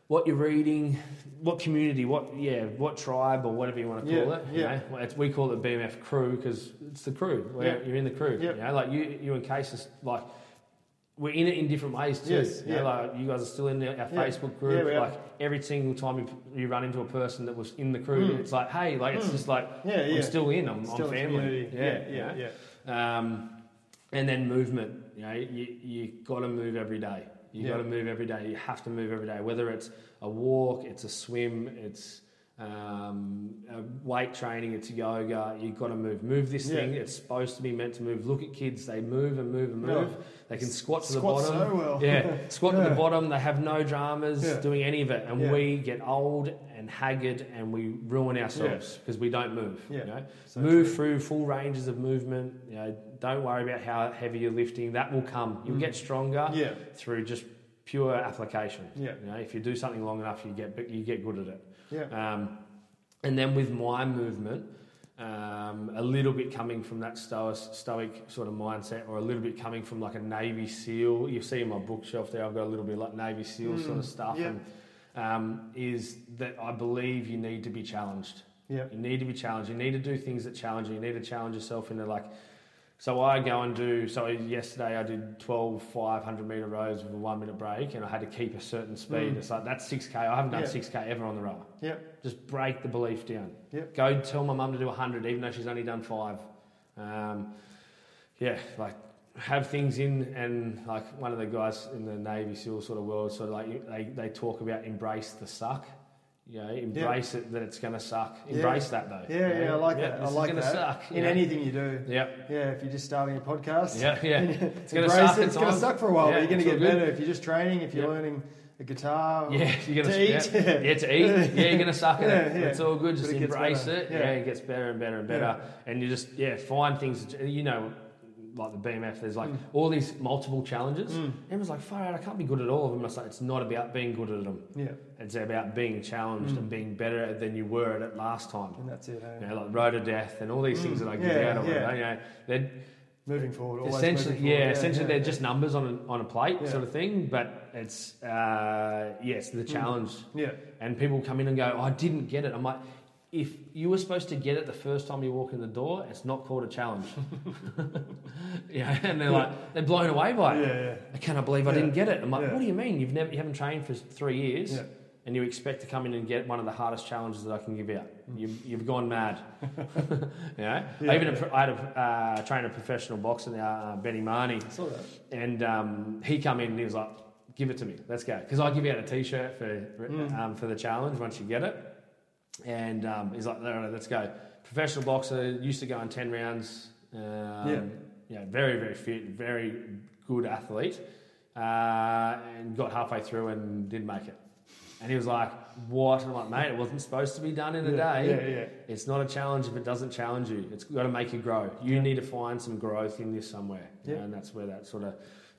what you're reading, what community, what yeah, what tribe or whatever you want to call yeah, it. You yeah. know? It's, we call it the B M F Crew because it's the crew. Yeah. You're in the crew. Yeah. You know, like you, you and Case is like we're in it in different ways too. Yes, you yeah. know, like you guys are still in our Facebook yeah. group. Yeah, like are. Every single time you, you run into a person that was in the crew, mm. it's like hey, like it's mm. just like yeah, yeah. I'm still in. I'm, still I'm family. Yeah, yeah, yeah. You know? yeah. Um, and then movement. You know, you you got to move every day. You yeah. got to move every day. You have to move every day, whether it's a walk, it's a swim, it's um, a weight training, it's yoga. You got to move. Move this yeah. thing. It's supposed to be meant to move. Look at kids. They move and move and move. Yeah. They can squat to squat the bottom. So well. Yeah, squat yeah. to the bottom. They have no dramas yeah. doing any of it. And yeah. we get old and haggard and we ruin ourselves because yeah. we don't move. Yeah. You know? So move true. Through full ranges of movement. You know, don't worry about how heavy you're lifting. That will come. You'll mm. get stronger yeah. through just pure application. Yeah. You know, if you do something long enough, you get you get good at it. Yeah. Um, and then with my movement, um, a little bit coming from that stoic, stoic sort of mindset, or a little bit coming from like a Navy SEAL. You see in my bookshelf there, I've got a little bit like Navy SEAL mm. sort of stuff. Yeah. And, Um, is that I believe you need to be challenged. Yeah. You need to be challenged. You need to do things that challenge you. You need to challenge yourself into like, so I go and do, so yesterday I did twelve five hundred metre rows with a one minute break and I had to keep a certain speed. Mm. It's like, that's six K. I haven't done yeah. six K ever on the rower. Yeah. Just break the belief down. Yeah. Go tell my mum to do one hundred even though she's only done five. Um, yeah, like... have things in, and like one of the guys in the Navy SEAL sort of world, sort of like they, they talk about embrace the suck, you know, embrace yeah. it that it's going to suck. Embrace yeah. that though. Yeah, yeah, yeah, I like yeah, that. I like that. It's going to suck. In you know? Anything you do. Yeah. Yeah, if you're just starting a podcast. Yeah, yeah. It's going to suck. It. It's going to suck for a while, yeah, but you're going to get better. If you're just training, if you're yeah. learning a guitar. Yeah, you're going to eat. Yeah. yeah, to eat. Yeah, you're going to suck at yeah, it. Yeah. It's all good. Just it embrace it. Yeah. yeah, it gets better and better and better. Yeah. And you just, yeah, find things, you know, like the B M F, there's like mm. all these multiple challenges. Mm. Everyone's like, far out, I can't be good at all of them. It's like, it's not about being good at them. Yeah. It's about being challenged mm. and being better than you were at it last time. And that's it. Hey? You know, like Road to Death and all these mm. things that I give yeah, out of yeah. it. You know, they're moving forward. Always essentially, moving forward. Yeah, yeah, essentially yeah, they're yeah. just numbers on a, on a plate yeah. sort of thing, but it's, uh, yes, yeah, the challenge. Mm. Yeah. And people come in and go, oh, I didn't get it. I'm like, if you were supposed to get it the first time you walk in the door, it's not called a challenge. yeah, and they're like, they're blown away by it. Yeah, yeah. I cannot believe I yeah. didn't get it. I'm like, yeah. what do you mean? You've never, you haven't trained for three years, yeah. and you expect to come in and get one of the hardest challenges that I can give out. You've, you've gone mad. you know? yeah, I even yeah. a, I had a uh, trained a professional boxer now, uh, Benny Marnie. I saw that. And um, he come in and he was like, "Give it to me, let's go." Because I give out a T-shirt for mm. um, for the challenge once you get it. And um, he's like, no, no, let's go. Professional boxer, used to go in ten rounds. Um, yeah. You know, very, very fit, very good athlete. Uh, and got halfway through and didn't make it. And he was like, what? And I'm like, mate, it wasn't supposed to be done in a yeah, day. Yeah, yeah. It's not a challenge if it doesn't challenge you. It's got to make you grow. You yeah. need to find some growth in this somewhere. Yeah. You know, and that's where that sort of,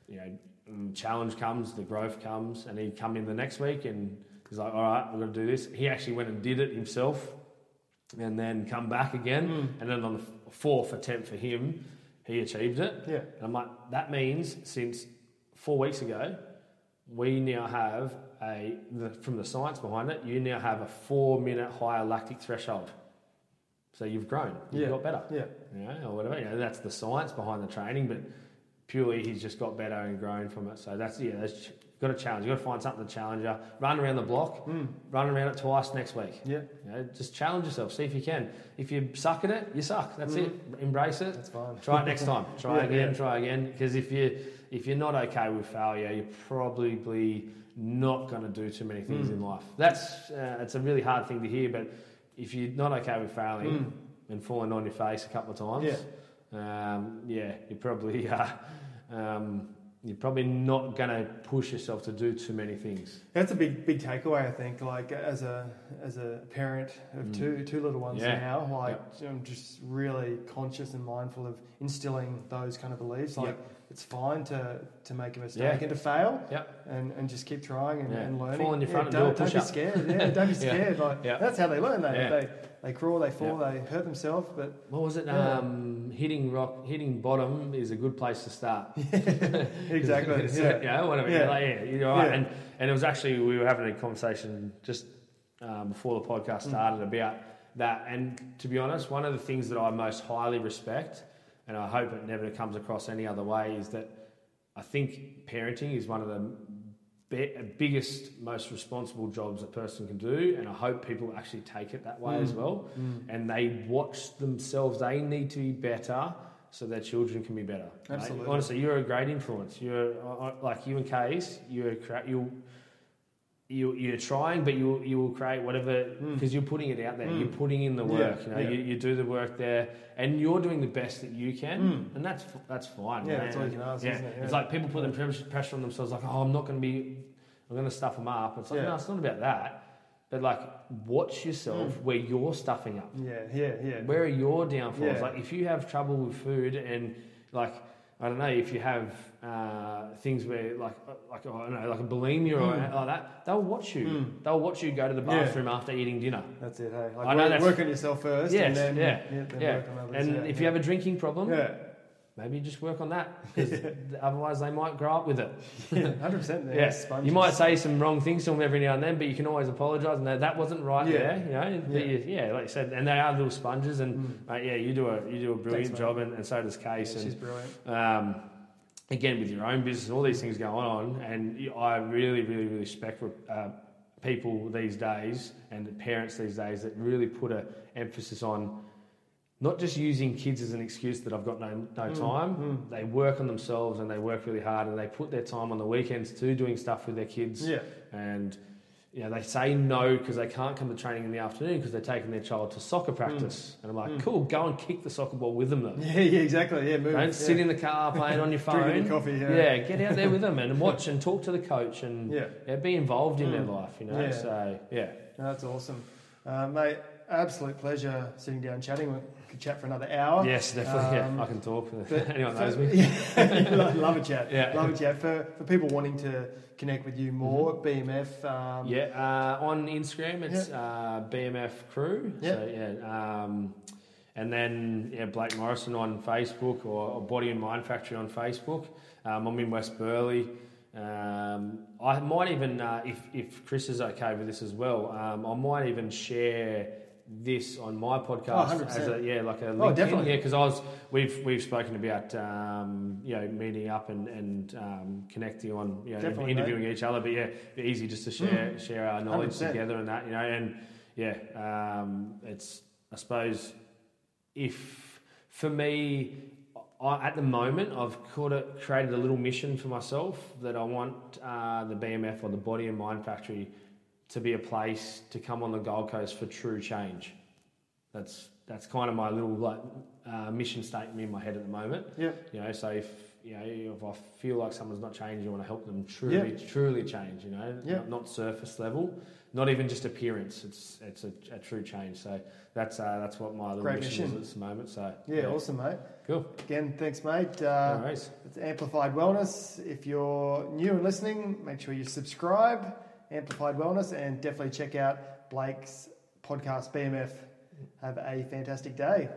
you know, challenge comes, the growth comes. And he'd come in the next week and he's like, all right, we're going to do this. He actually went and did it himself and then come back again. Mm. And then on the fourth attempt for him, he achieved it. Yeah. And I'm like, that means since four weeks ago, we now have a, the, from the science behind it, you now have a four-minute higher lactic threshold. So you've grown. You've yeah. got better. Yeah. You know, or whatever. You know, that's the science behind the training, but purely he's just got better and grown from it. So that's, yeah, that's, you've got to challenge. You've got to find something to challenge you. Run around the block. Mm. Run around it twice next week. Yeah. You know, just challenge yourself. See if you can. If you suck at it, you suck. That's mm. it. Embrace it. That's fine. Try it next time. Try yeah, again. Yeah. Try again. Because if you... If you're not okay with failure, you're probably not going to do too many things mm. in life. That's uh, it's a really hard thing to hear, but if you're not okay with failing mm. and falling on your face a couple of times, yeah, um, yeah you're probably uh, um, you're probably not going to push yourself to do too many things. That's a big big takeaway, I think. Like as a as a parent of mm. two two little ones yeah. now, like yep. I'm just really conscious and mindful of instilling those kind of beliefs, like. Yep. It's fine to, to make a mistake yeah. and to fail yep. and, and just keep trying and, yeah. and learning. Fall on your front yeah, and do a push-up. Don't be scared. Yeah, don't be scared. yeah. Like yeah. That's how they learn. They yeah. they, they crawl, they fall, yeah. they hurt themselves. But what was it? Yeah. Um, hitting rock, hitting bottom is a good place to start. exactly. yeah. So, you know, whatever. Yeah. You're like, yeah, you're all right. yeah. And, and it was actually, we were having a conversation just um, before the podcast started mm. about that. And to be honest, one of the things that I most highly respect, and I hope it never comes across any other way, is that I think parenting is one of the be- biggest, most responsible jobs a person can do, and I hope people actually take it that way mm. as well. Mm. And they watch themselves. They need to be better so their children can be better. Absolutely. Right? Honestly, you're a great influence. You're like you and Case. You're you you you're trying, but you you will create whatever because mm. you're putting it out there. Mm. You're putting in the work. Yeah. You know, yeah. you, you do the work there, and you're doing the best that you can, mm. and that's that's fine. Yeah, man. That's all you can ask. Yeah. Isn't it? Yeah. It's like people put them pressure on themselves, like, oh, I'm not going to be, I'm going to stuff them up. It's like yeah. no, it's not about that. But like, watch yourself mm. where you're stuffing up. Yeah, yeah, yeah. Where are your downfalls? Yeah. Like, if you have trouble with food and like. I don't know if you have uh, things where like like oh, I don't know like a bulimia mm. or anything like that. They'll watch you. Mm. They'll watch you go to the bathroom yeah. after eating dinner. That's it. Hey, like I work, know that's, work on yourself first. Yes, and then, yeah, yeah. Then yeah. Work on others, and yeah, if yeah. you have a drinking problem, yeah. maybe just work on that. Because otherwise, they might grow up with it. Hundred percent. Yes, you might say some wrong things to them every now and then, but you can always apologise. And no, that wasn't right yeah. there. You know, yeah. But you, yeah, like you said, and they are little sponges. And mm. mate, yeah, you do a you do a brilliant Thanks, job, and, and so does Case. Yeah, and, she's brilliant. Um, again, with your own business, all these things going on, and I really, really, really respect uh, people these days and the parents these days that really put an emphasis on. Not just using kids as an excuse that I've got no no mm, time. Mm. They work on themselves and they work really hard and they put their time on the weekends too, doing stuff with their kids. Yeah. And you know, they say no because they can't come to training in the afternoon because they're taking their child to soccer practice. Mm. And I'm like, mm. cool, go and kick the soccer ball with them though. Yeah, yeah, exactly. Yeah, move. Don't yeah. sit in the car playing on your phone. Drinking your coffee. Yeah. yeah, get out there with them and watch and talk to the coach and yeah. Yeah, be involved in mm. their life. You know, yeah. so yeah, no, that's awesome, uh, mate. Absolute pleasure sitting down chatting. We could chat for another hour. Yes, definitely. Um, yeah, I can talk. Anyone knows me. Yeah, love a chat. Yeah. Love a chat. For for people wanting to connect with you more, mm-hmm. B M F. Um, yeah, uh, on Instagram, it's yeah. uh, B M F Crew. Yeah. So, yeah um, and then yeah, Blake Morrison on Facebook or, or Body and Mind Factory on Facebook. Um, I'm in West Burley. Um, I might even, uh, if, if Chris is okay with this as well, um, I might even share... this on my podcast, oh, as a, yeah, like a LinkedIn, oh, definitely, yeah, because I was we've we've spoken about um, you know meeting up and and um, connecting on you know definitely, interviewing mate. Each other, but yeah, it'd be easy just to share mm. share our knowledge one hundred percent. Together and that you know and yeah, um, it's I suppose if for me I, at the moment I've a, created a little mission for myself that I want uh, the B M F or the Body and Mind Factory to be a place to come on the Gold Coast for true change. That's that's kind of my little like uh, mission statement in my head at the moment. Yeah. You know, so if you know, if I feel like someone's not changing, I want to help them truly, yeah. truly change, you know, yeah. not, not surface level, not even just appearance. It's it's a, a true change. So that's uh, that's what my little mission, mission is at this moment. So yeah, yeah, awesome, mate. Cool. Again, thanks, mate. Uh, no worries. It's Amplified Wellness. If you're new and listening, make sure you subscribe, Amplified Wellness, and definitely check out Blake's podcast, B M F. Have a fantastic day.